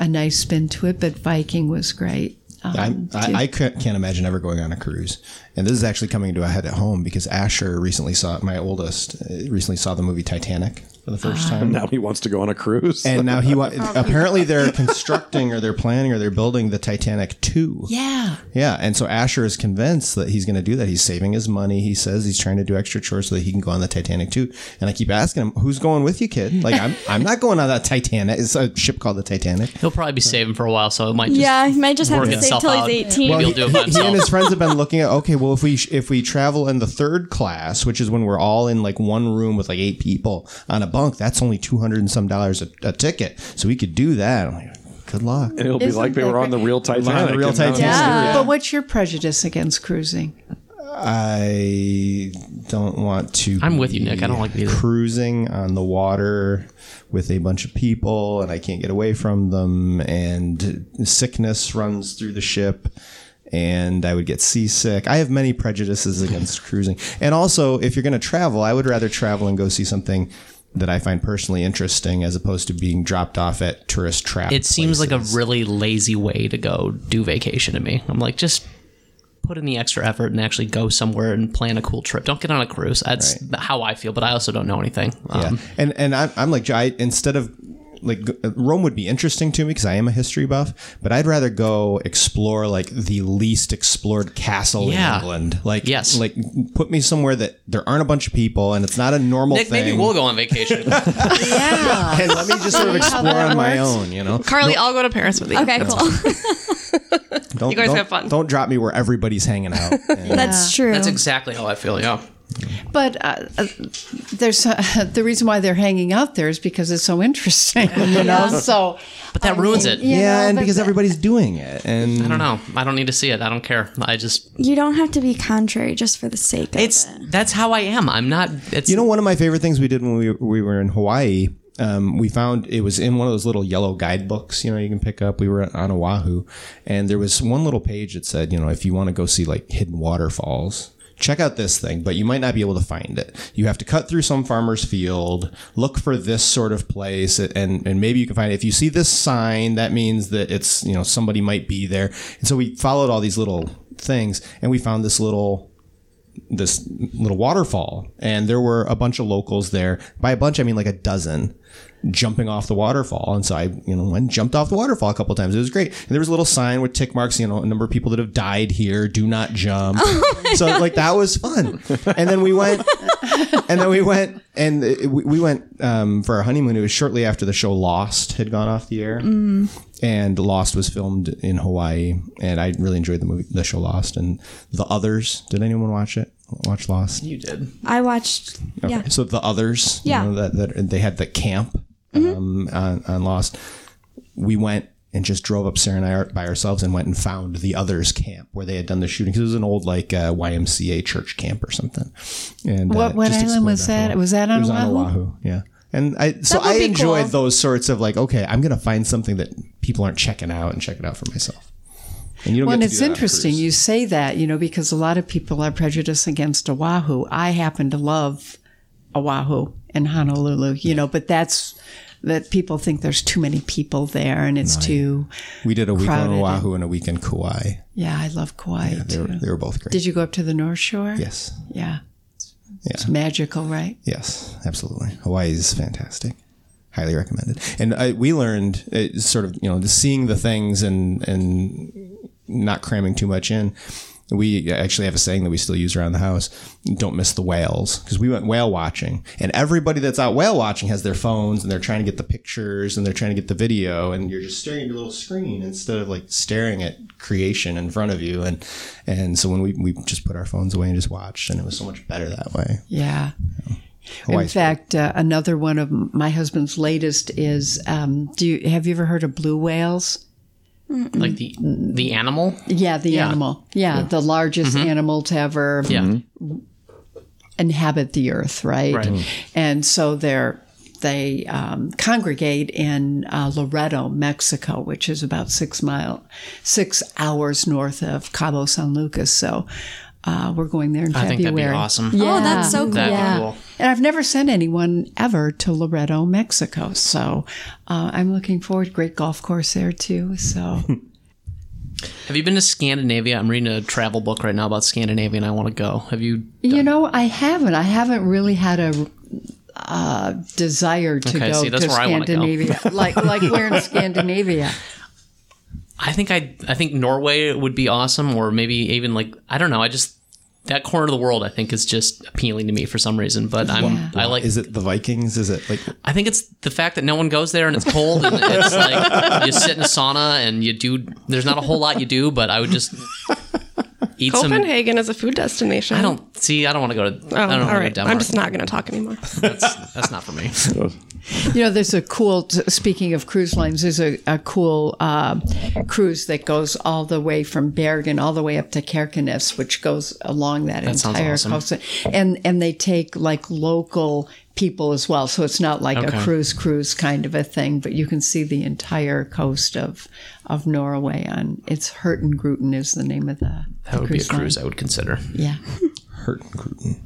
a nice spin to it. But Viking was great. Um, I, I, I can't imagine ever going on a cruise. And this is actually coming to a head at home because Asher recently saw, my oldest, recently saw the movie Titanic for the first uh, time. Now he wants to go on a cruise. And now he wa- apparently they're constructing or they're planning or they're building the Titanic two. Yeah. Yeah. And so Asher is convinced that he's going to do that. He's saving his money. He says he's trying to do extra chores so that he can go on the Titanic two. And I keep asking him, who's going with you, kid? Like, I'm I'm not going on that Titanic. It's a ship called the Titanic. He'll probably be saving for a while, so it might just Yeah, he might just have to save until he's eighteen. Well, he, he and his friends have been looking at, okay, well, if we if we travel in the third class, which is when we're all in like one room with like eight people on a bunk, that's only two hundred and some dollars a, a ticket. So we could do that. I'm like, good luck. And it'll be Isn't like they were on the real Titanic. The real Titanic. Yeah. Yeah. But what's your prejudice against cruising? I don't want to. I'm with you, Nick. I don't like either. Cruising on the water with a bunch of people, and I can't get away from them. And sickness runs through the ship. And I would get seasick. I have many prejudices against cruising. And also, if you're going to travel, I would rather travel and go see something that I find personally interesting as opposed to being dropped off at tourist trap. It seems places. Like a really lazy way to go do vacation to me. I'm like, just put in the extra effort and actually go somewhere and plan a cool trip. Don't get on a cruise. That's right. How I feel, but I also don't know anything. Yeah. Um, and and I'm, I'm like, I, instead of... Like Rome would be interesting to me because I am a history buff, but I'd rather go explore like the least explored castle yeah. in England. Like, yes. like put me somewhere that there aren't a bunch of people and it's not a normal Nick, thing. Maybe we'll go on vacation. yeah, and let me just sort of explore on my own. You know, Carly, no, I'll go to Paris with you. Okay, cool. don't, you guys don't, have fun. Don't drop me where everybody's hanging out. And yeah. That's true. That's exactly how I feel. Yeah. But uh, there's uh, the reason why they're hanging out there is because it's so interesting, you know. So, but that I ruins mean, it. Yeah, know, and because that, everybody's doing it. And I don't know. I don't need to see it. I don't care. I just you don't have to be contrary just for the sake of it's, it. That's how I am. I'm not. It's, you know, one of my favorite things we did when we we were in Hawaii. Um, we found it was in one of those little yellow guidebooks, you know, you can pick up. We were on Oahu, and there was one little page that said, you know, if you want to go see like hidden waterfalls. Check out this thing, but you might not be able to find it. You have to cut through some farmer's field, look for this sort of place, and, and maybe you can find it. If you see this sign, that means that it's, you know, somebody might be there. And so we followed all these little things, and we found this little this little waterfall, and there were a bunch of locals there. By a bunch, I mean like a dozen. Jumping off the waterfall. And so I, you know, went jumped off the waterfall a couple of times. It was great. And there was a little sign with tick marks, you know, a number of people that have died here. Do not jump. Oh so, like, that was fun. And then we went... And then we went and it, we went um, for our honeymoon. It was shortly after the show Lost had gone off the air, mm. and Lost was filmed in Hawaii. And I really enjoyed the movie, the show Lost, and The Others. Did anyone watch it? Watch Lost? You did. I watched. Okay. Yeah. So The Others. Yeah. You know, that, that they had the camp mm-hmm. um, on, on Lost. We went. And just drove up, Sarah and I, by ourselves, and went and found the Others camp where they had done the shooting. Because it was an old, like, uh, Y M C A church camp or something. And what, uh, what island was that? Whole, was that on Oahu? It was Oahu? on Oahu, yeah. And I, so I enjoy cool. those sorts of, like, okay, I'm going to find something that people aren't checking out and check it out for myself. And you don't well, get to and do it's that interesting you say that, you know, because a lot of people are prejudiced against Oahu. I happen to love Oahu and Honolulu, you yeah. know, but that's... that people think there's too many people there and it's right. too We did a week on Oahu and a week in Kauai. Yeah, I love Kauai, yeah, they, too. Were, they were both great. Did you go up to the North Shore? Yes. Yeah. yeah. It's magical, right? Yes, absolutely. Hawaii is fantastic. Highly recommended. And I, we learned uh, sort of, you know, just seeing the things and and not cramming too much in. We actually have a saying that we still use around the house. Don't miss the whales, because we went whale watching and everybody that's out whale watching has their phones and they're trying to get the pictures and they're trying to get the video. And you're just staring at your little screen instead of like staring at creation in front of you. And and so when we, we just put our phones away and just watched, and it was so much better that way. Yeah. You know. In fact, uh, another one of my husband's latest is, um, do you, have you ever heard of blue whales? Like the the animal? Yeah, the yeah. animal. Yeah, yeah, the largest mm-hmm. animal to ever yeah. inhabit the earth, right? right. Mm-hmm. And so they're, they um, congregate in uh, Loreto, Mexico, which is about six mile, six hours north of Cabo San Lucas. So uh, we're going there in I February. I think that'd be awesome. Yeah. Oh, that's so cool. That'd yeah. be cool. And I've never sent anyone ever to Loreto, Mexico. So uh, I'm looking forward. Great golf course there, too. So, have you been to Scandinavia? I'm reading a travel book right now about Scandinavia, and I want to go. Have you? Done- you know, I haven't. I haven't really had a uh, desire to okay, go see, that's to where Scandinavia. I go. like, like we're in Scandinavia. I think I, I think Norway would be awesome, or maybe even like I don't know. I just. That corner of the world, I think, is just appealing to me for some reason. But I'm, yeah. I like. Is it the Vikings? Is it like? I think it's the fact that no one goes there and it's cold and it's like you sit in a sauna and you do. There's not a whole lot you do, but I would just eat Copenhagen some. Copenhagen is a food destination. I don't see. I don't want to go to. Oh, I don't all right. To I'm just not going to talk anymore. That's, that's not for me. You know, there's a cool. Speaking of cruise lines, there's a, a cool uh, cruise that goes all the way from Bergen all the way up to Kirkenes, which goes along that, that entire awesome. coast, and and they take like local people as well. So it's not like okay. a cruise cruise kind of a thing, but you can see the entire coast of of Norway. On it's Hurtigruten is the name of the. That the would cruise be a cruise line. I would consider. Yeah, Hurtigruten.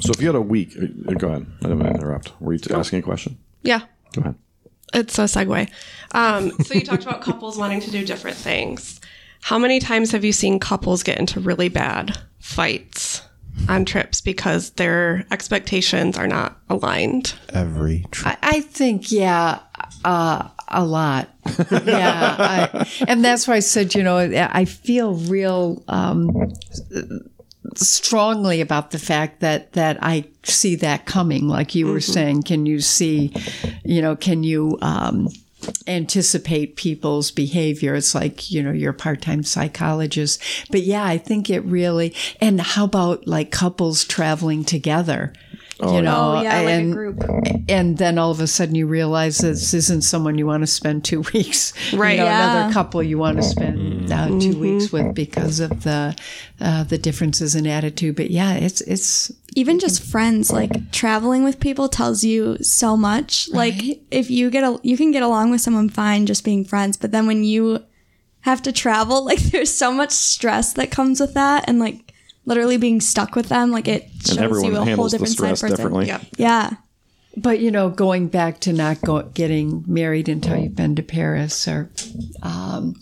So if you had a week, go ahead. I didn't want to interrupt. Were you t- asking a question? Yeah. Go ahead. It's a segue. Um, so you talked about couples wanting to do different things. How many times have you seen couples get into really bad fights on trips because their expectations are not aligned? Every trip. I, I think, yeah, uh, a lot. Yeah. I, and that's why I said, you know, I feel real... Um, strongly about the fact that that I see that coming, like you were mm-hmm. saying. Can you see, you know, can you um anticipate people's behavior? It's like, you know, you're a part-time psychologist. But yeah, I think it really. And how about like couples traveling together? Oh, you know, yeah, like and, a group. And then all of a sudden you realize this isn't someone you want to spend two weeks, right? You know, yeah. Another couple you want to spend uh, two mm-hmm. weeks with because of the uh, the differences in attitude. But yeah, it's it's even just friends. Like traveling with people tells you so much. Like right? if you get a, you can get along with someone fine just being friends, but then when you have to travel, like there's so much stress that comes with that, and like. Literally being stuck with them, like it shows you a whole different side person. Differently. Yep. Yeah, but you know, going back to not go, getting married until you've been to Paris, or um,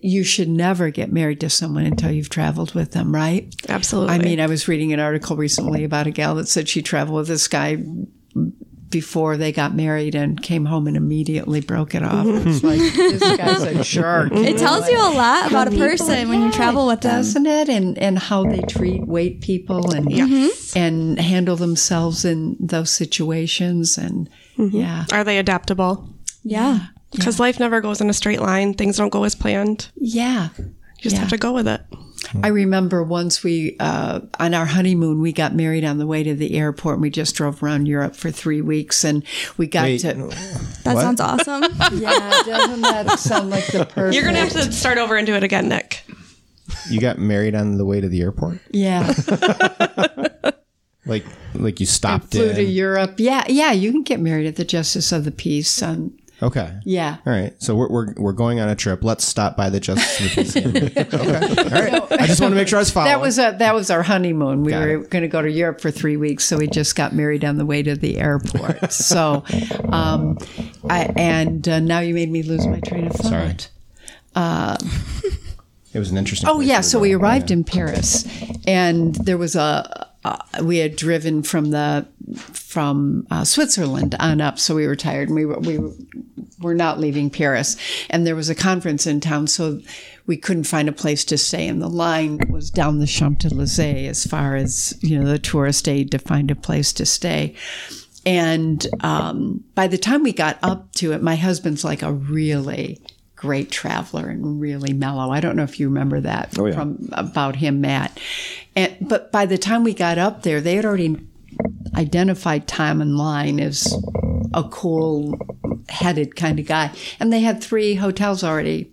you should never get married to someone until you've traveled with them, right? Absolutely. I mean, I was reading an article recently about a gal that said she traveled with this guy before they got married and came home and immediately broke it off. It's like, this guy's a jerk. It tells you a lot about a person when you travel with them, doesn't it? And and how they treat weight people and mm-hmm. and handle themselves in those situations. And mm-hmm. yeah, are they adaptable? Yeah, because yeah. life never goes in a straight line. Things don't go as planned. Yeah, you just yeah. have to go with it. I remember once we, uh, on our honeymoon, we got married on the way to the airport, and we just drove around Europe for three weeks, and we got Wait, to... That what? Sounds awesome. Yeah, doesn't that sound like the perfect... You're going to have to start over and do it again, Nick. You got married on the way to the airport? Yeah. like like you stopped in... Flew to Europe. Yeah, yeah, you can get married at the Justice of the Peace on... Okay. Yeah. All right. So we're we're we're going on a trip. Let's stop by the Justice. Okay. All right. So, I just want to make sure I was following. That was a that was our honeymoon. We got were going to go to Europe for three weeks, so we just got married on the way to the airport. So, um, I and uh, now you made me lose my train of thought. Sorry. Uh, it was an interesting. Oh yeah. So we arrived yeah. in Paris, and there was a. Uh, we had driven from the from uh, Switzerland on up, so we were tired, and we were, we were not leaving Paris. And there was a conference in town, so we couldn't find a place to stay. And the line was down the Champs-Élysées as far as you know the tourist aid to find a place to stay. And um, by the time we got up to it, my husband's like a really great traveler and really mellow. I don't know if you remember that oh, yeah. from about him, Matt. And, but by the time we got up there, they had already identified Tom and Line as a cool-headed kind of guy. And they had three hotels already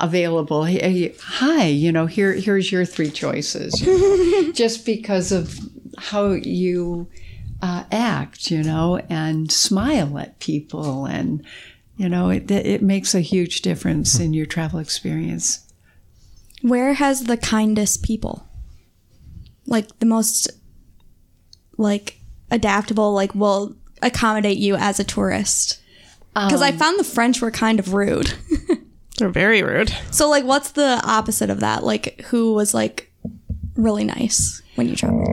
available. He, he, Hi, you know, here here's your three choices. You know, just because of how you uh, act, you know, and smile at people. And, you know, it it makes a huge difference in your travel experience. Where has the kindest people? Like the most like adaptable, like will accommodate you as a tourist. Because um, I found the French were kind of rude. They're very rude. So like what's the opposite of that? Like who was like really nice when you travel?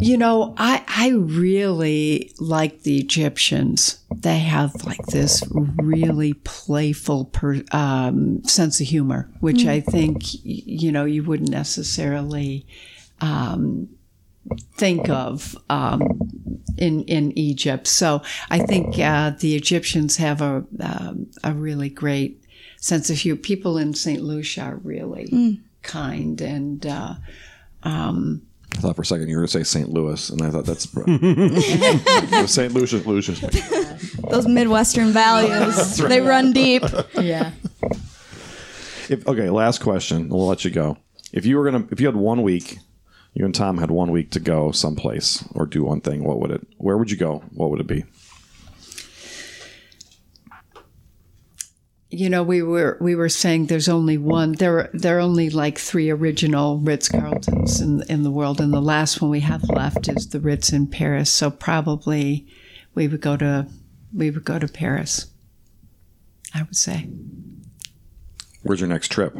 You know, I, I really like the Egyptians. They have like this really playful per, um, sense of humor, which mm. I think, you know, you wouldn't necessarily um, think of um, in in Egypt. So I think uh, the Egyptians have a um, a really great sense of humor. People in Saint Lucia are really mm. kind and. Uh, um, I thought for a second you were going to say Saint Louis, and I thought that's... Saint Lucia's Lucia's. Those Midwestern values, they run deep. Yeah. If, okay, last question. We'll let you go. If you were going to... If you had one week, you and Tom had one week to go someplace or do one thing, what would it... Where would you go? What would it be? You know, we were we were saying there's only one. There there are only like three original Ritz-Carltons in in the world, and the last one we have left is the Ritz in Paris. So probably we would go to we would go to Paris. I would say. Where's your next trip?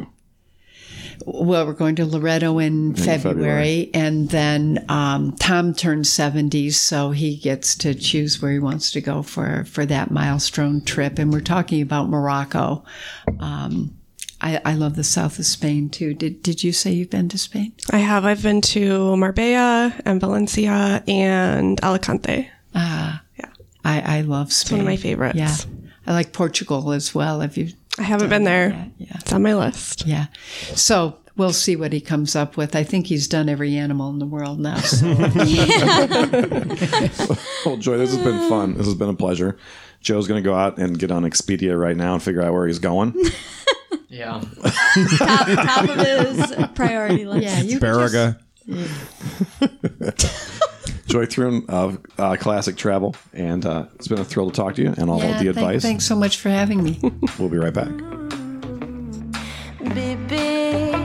Well, we're going to Loreto in, in February, February, and then um, Tom turns seventy, so he gets to choose where he wants to go for, for that milestone trip. And we're talking about Morocco. Um, I, I love the south of Spain, too. Did Did you say you've been to Spain? I have. I've been to Marbella and Valencia and Alicante. Ah, yeah. I, I love Spain. It's one of my favorites. Yeah. I like Portugal as well. Have you? I haven't been there. That. Yeah. It's on my list. Yeah. So we'll see what he comes up with. I think he's done every animal in the world now. So. Well, Joy, this has been fun. This has been a pleasure. Joe's going to go out and get on Expedia right now and figure out where he's going. Yeah. top, top of his priority list. Yeah, you Barraga. Just... Joy Thrun of uh, Classic Travel, and uh, it's been a thrill to talk to you and all yeah, of the th- advice. Thanks so much for having me. We'll be right back. Bébé,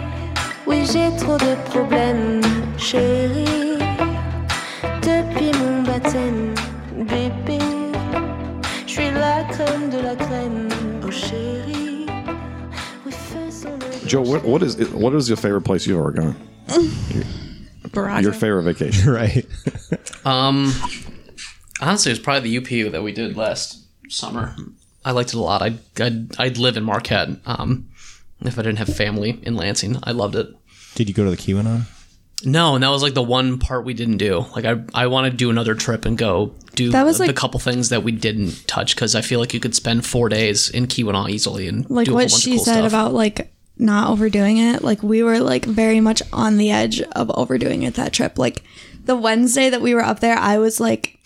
oui, j'ai trop de problèmes, chérie. Depuis mon baptême, bébé, je suis la crème de la crème, oh chérie. Joe, what, what is what is your favorite place you've ever gone? Barraga. Your favorite vacation, right? um, Honestly, it was probably the U P that we did last summer. I liked it a lot. I'd, I'd, I'd live in Marquette um, if I didn't have family in Lansing. I loved it. Did you go to the Keweenaw? No, and that was like the one part we didn't do. Like I, I want to do another trip and go do that was the, like, the couple things that we didn't touch, because I feel like you could spend four days in Keweenaw easily and like do a whole bunch of cool stuff. Like what she said about like not overdoing it. Like we were like very much on the edge of overdoing it that trip. Like the Wednesday that we were up there, I was like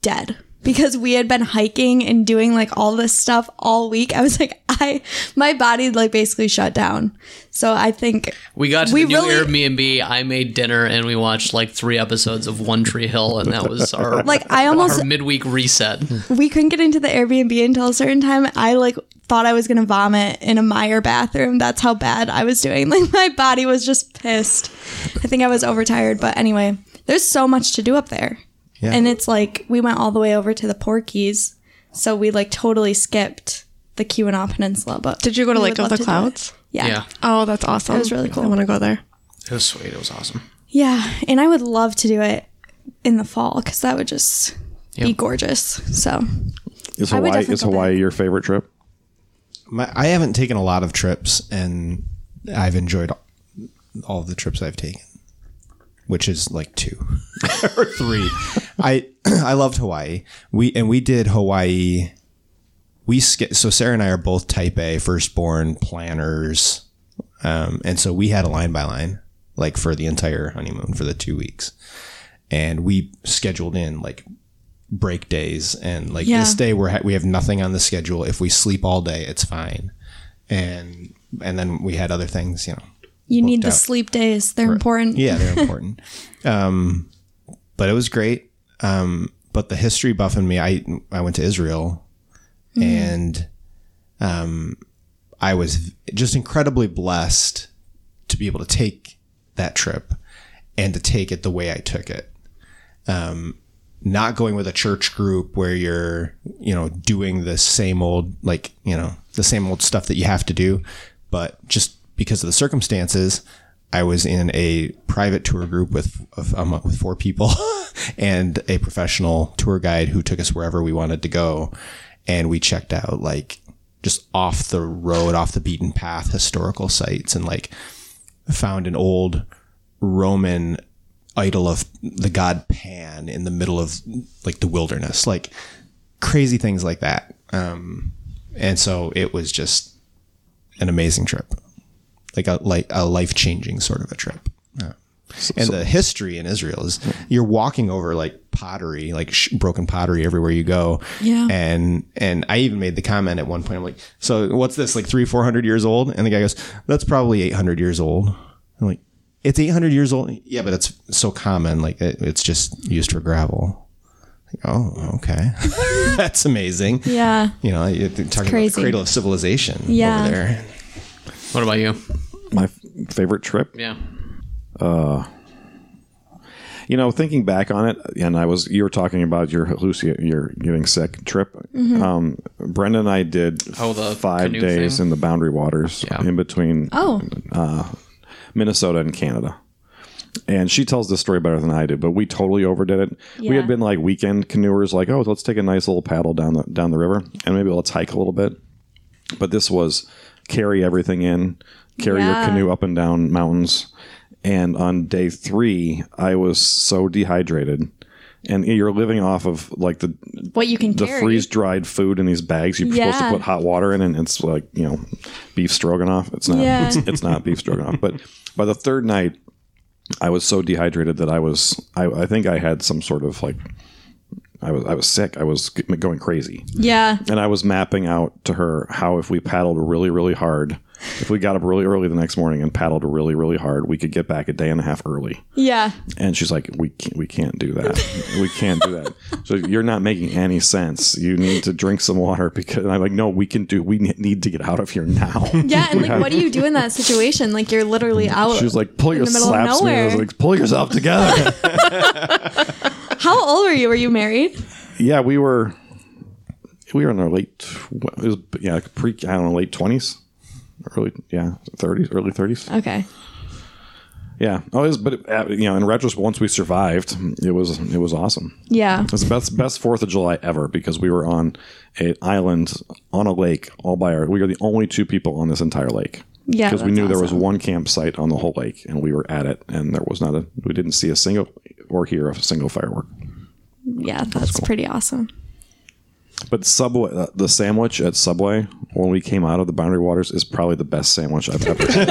dead because we had been hiking and doing like all this stuff all week. I was like, I my body like basically shut down. So I think we got to we the new really, Airbnb. I made dinner and we watched like three episodes of One Tree Hill, and that was our like I almost our midweek reset. We couldn't get into the Airbnb until a certain time. I like thought I was gonna vomit in a Meyer bathroom. That's how bad I was doing. Like my body was just pissed. I think I was overtired. But anyway, there's so much to do up there. Yeah. And it's like, we went all the way over to the Porkies, so we like totally skipped the Keweenaw Peninsula. But did you go to Lake of the Clouds? Yeah. yeah. Oh, that's awesome. It was really cool. I want to go there. It was sweet. It was awesome. Yeah. And I would love to do it in the fall, because that would just yep. be gorgeous. So is Hawaii, is Hawaii your favorite trip? My, I haven't taken a lot of trips, and I've enjoyed all, all the trips I've taken, which is like two or three. I I loved Hawaii. We and we did Hawaii. We sk- so Sarah and I are both Type A, firstborn planners, um, and so we had a line by line like for the entire honeymoon for the two weeks, and we scheduled in like break days and like yeah. this day we're ha- we have nothing on the schedule. If we sleep all day, it's fine, and and then we had other things, you know. You need the out. sleep days. They're right. important. Yeah, they're important. Um, but it was great. Um, but the history buff in me, I I went to Israel, mm-hmm. and um, I was just incredibly blessed to be able to take that trip and to take it the way I took it. Um, not going with a church group where you're, you know, doing the same old, like, you know, the same old stuff that you have to do, but just because of the circumstances, I was in a private tour group with um, with four people and a professional tour guide who took us wherever we wanted to go. And we checked out like just off the road, off the beaten path, historical sites, and like found an old Roman idol of the god Pan in the middle of like the wilderness, like crazy things like that. Um, and so it was just an amazing trip. Like a like a life-changing sort of a trip. Yeah. And so, the history in Israel is you're walking over like pottery, like sh- broken pottery everywhere you go. Yeah. And and I even made the comment at one point, I'm like, so what's this, like three, four hundred years old? And the guy goes, that's probably eight hundred years old. I'm like, it's eight hundred years old? Yeah, but it's so common. Like it, it's just used for gravel. Like, oh, okay. That's amazing. Yeah. You know, you're talking about the cradle of civilization yeah. over there. What about you? My f- favorite trip? Yeah. Uh, you know, thinking back on it, and I was you were talking about your halluci- your getting sick trip. Mm-hmm. Um, Brendan and I did oh, the five days thing? in the Boundary Waters yeah. in between oh. uh, Minnesota and Canada. And she tells this story better than I do, but we totally overdid it. Yeah. We had been like weekend canoers, like, oh, let's take a nice little paddle down the down the river, and maybe let's hike a little bit. But this was carry everything in, carry yeah. your canoe up and down mountains. And on day three, I was so dehydrated. And you're living off of like the what you can the carry. freeze-dried food in these bags. You're yeah. supposed to put hot water in, and it's like, you know, beef stroganoff. It's not yeah. it's, it's not beef stroganoff. But by the third night, I was so dehydrated that I was I, I think I had some sort of like I was I was sick. I was going crazy. Yeah. And I was mapping out to her how if we paddled really, really hard, if we got up really early the next morning and paddled really, really hard, we could get back a day and a half early. Yeah. And she's like, we can't, we can't do that. We can't do that. So you're not making any sense. You need to drink some water. Because and I'm like, no, we can do. We need to get out of here now. Yeah. And like, have, what do you do in that situation? Like you're literally out. She was like, pull your slaps me. I was like, pull yourself together. How old were you? Were you married? Yeah, we were. We were in our late, it was, yeah, pre. I don't know, late twenties, early, yeah, thirties, early thirties. Okay. Yeah. Oh, it was, but it, you know, in retrospect, once we survived, it was it was awesome. Yeah. It was the best best Fourth of July ever because we were on an island on a lake all by our. We were the only two people on this entire lake. Yeah. Because we knew awesome. There was one campsite on the whole lake, and we were at it, and there was not a. We didn't see a single or hear a single firework. Yeah, that's, that's cool. Pretty awesome. But Subway, uh, the sandwich at Subway when we came out of the Boundary Waters is probably the best sandwich I've ever had.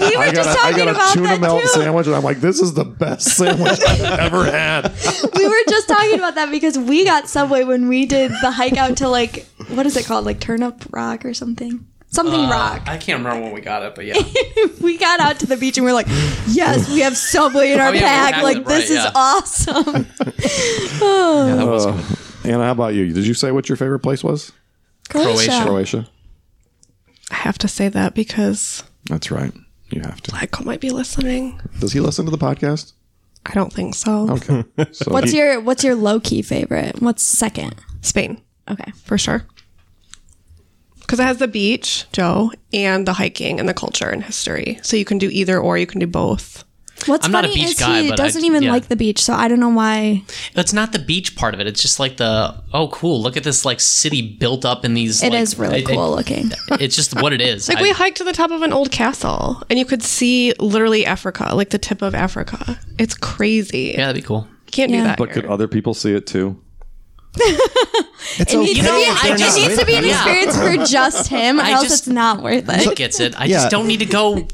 We were I just a, talking about that, I got a tuna melt too. Sandwich, and I'm like, this is the best sandwich I've ever had. We were just talking about that because we got Subway when we did the hike out to, like, what is it called? Like Turnip Rock or something? Something uh, rock. I can't remember when we got it, but yeah. We got out to the beach and we we're like, yes, we have Subway in our oh, yeah, bag. Like, it, right, this yeah. is awesome. Oh. Yeah, that was good. Anna, how about you? Did you say what your favorite place was? Croatia. Croatia. I have to say that because... That's right. You have to. Michael might be listening. Does he listen to the podcast? I don't think so. Okay. So what's he, your What's your low-key favorite? What's second? Spain. Okay. For sure. Because it has the beach, Joe, and the hiking and the culture and history. So you can do either or. You can do both. What's I'm funny not a beach is guy, he doesn't I, even yeah. like the beach, so I don't know why. It's not the beach part of it. It's just like the, oh, cool, look at this like city built up in these. It like, is really I, cool I, looking. It's just what it is. Like I, we hiked to the top of an old castle, and you could see literally Africa, like the tip of Africa. It's crazy. Yeah, that'd be cool. Can't yeah. do that. But here. Could other people see it too? It's it okay. needs to be, I just, it needs to be an experience yeah. for just him, or I else just, it's not worth it. He gets it. I yeah. just don't need to go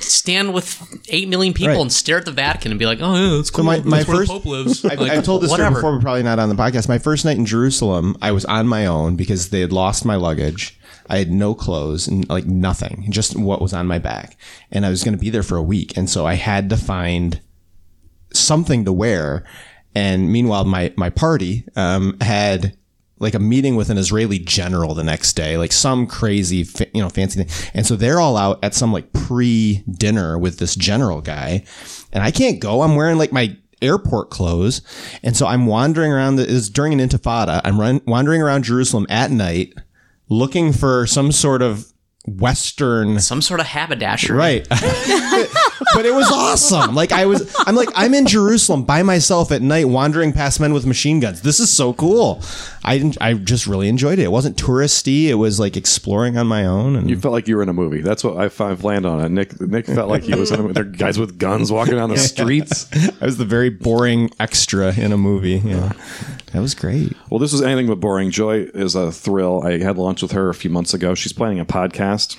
stand with eight million people right. and stare at the Vatican and be like, oh, yeah, that's cool. So my, my that's first, where the Pope lives. I've, like, I've told this story before, but probably not on the podcast. My first night in Jerusalem, I was on my own because they had lost my luggage. I had no clothes and like nothing, just what was on my back. And I was going to be there for a week. And so I had to find something to wear. And meanwhile, my, my party um, had like a meeting with an Israeli general the next day, like some crazy, fa- you know, fancy thing. And so they're all out at some like pre-dinner with this general guy. And I can't go. I'm wearing like my airport clothes. And so I'm wandering around. The, it was during an intifada. I'm run, wandering around Jerusalem at night looking for some sort of Western. Some sort of haberdashery. Right. But it was awesome. Like I was, I'm like, I'm in Jerusalem by myself at night, wandering past men with machine guns. This is so cool. I didn't, I just really enjoyed it. It wasn't touristy. It was like exploring on my own. And you felt like you were in a movie. That's what I find land on it. Nick, Nick felt like he was in a movie. There are guys with guns walking down the streets. I was the very boring extra in a movie. Yeah. That was great. Well, this was anything but boring. Joy is a thrill. I had lunch with her a few months ago. She's planning a podcast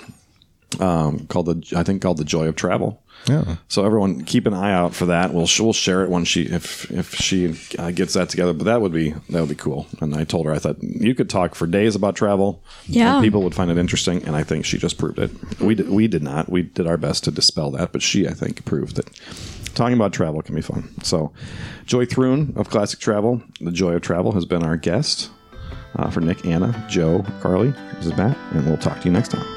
um, called the, I think called The Joy of Travel. Yeah. So everyone, keep an eye out for that. We'll we'll share it when she if if she uh, gets that together. But that would be that would be cool. And I told her I thought you could talk for days about travel. Yeah. And people would find it interesting, and I think she just proved it. We did, we did not. We did our best to dispel that, but she I think proved that talking about travel can be fun. So, Joy Thrun of Classic Travel, The Joy of Travel, has been our guest uh, for Nick, Anna, Joe, Carly. This is Matt, and we'll talk to you next time.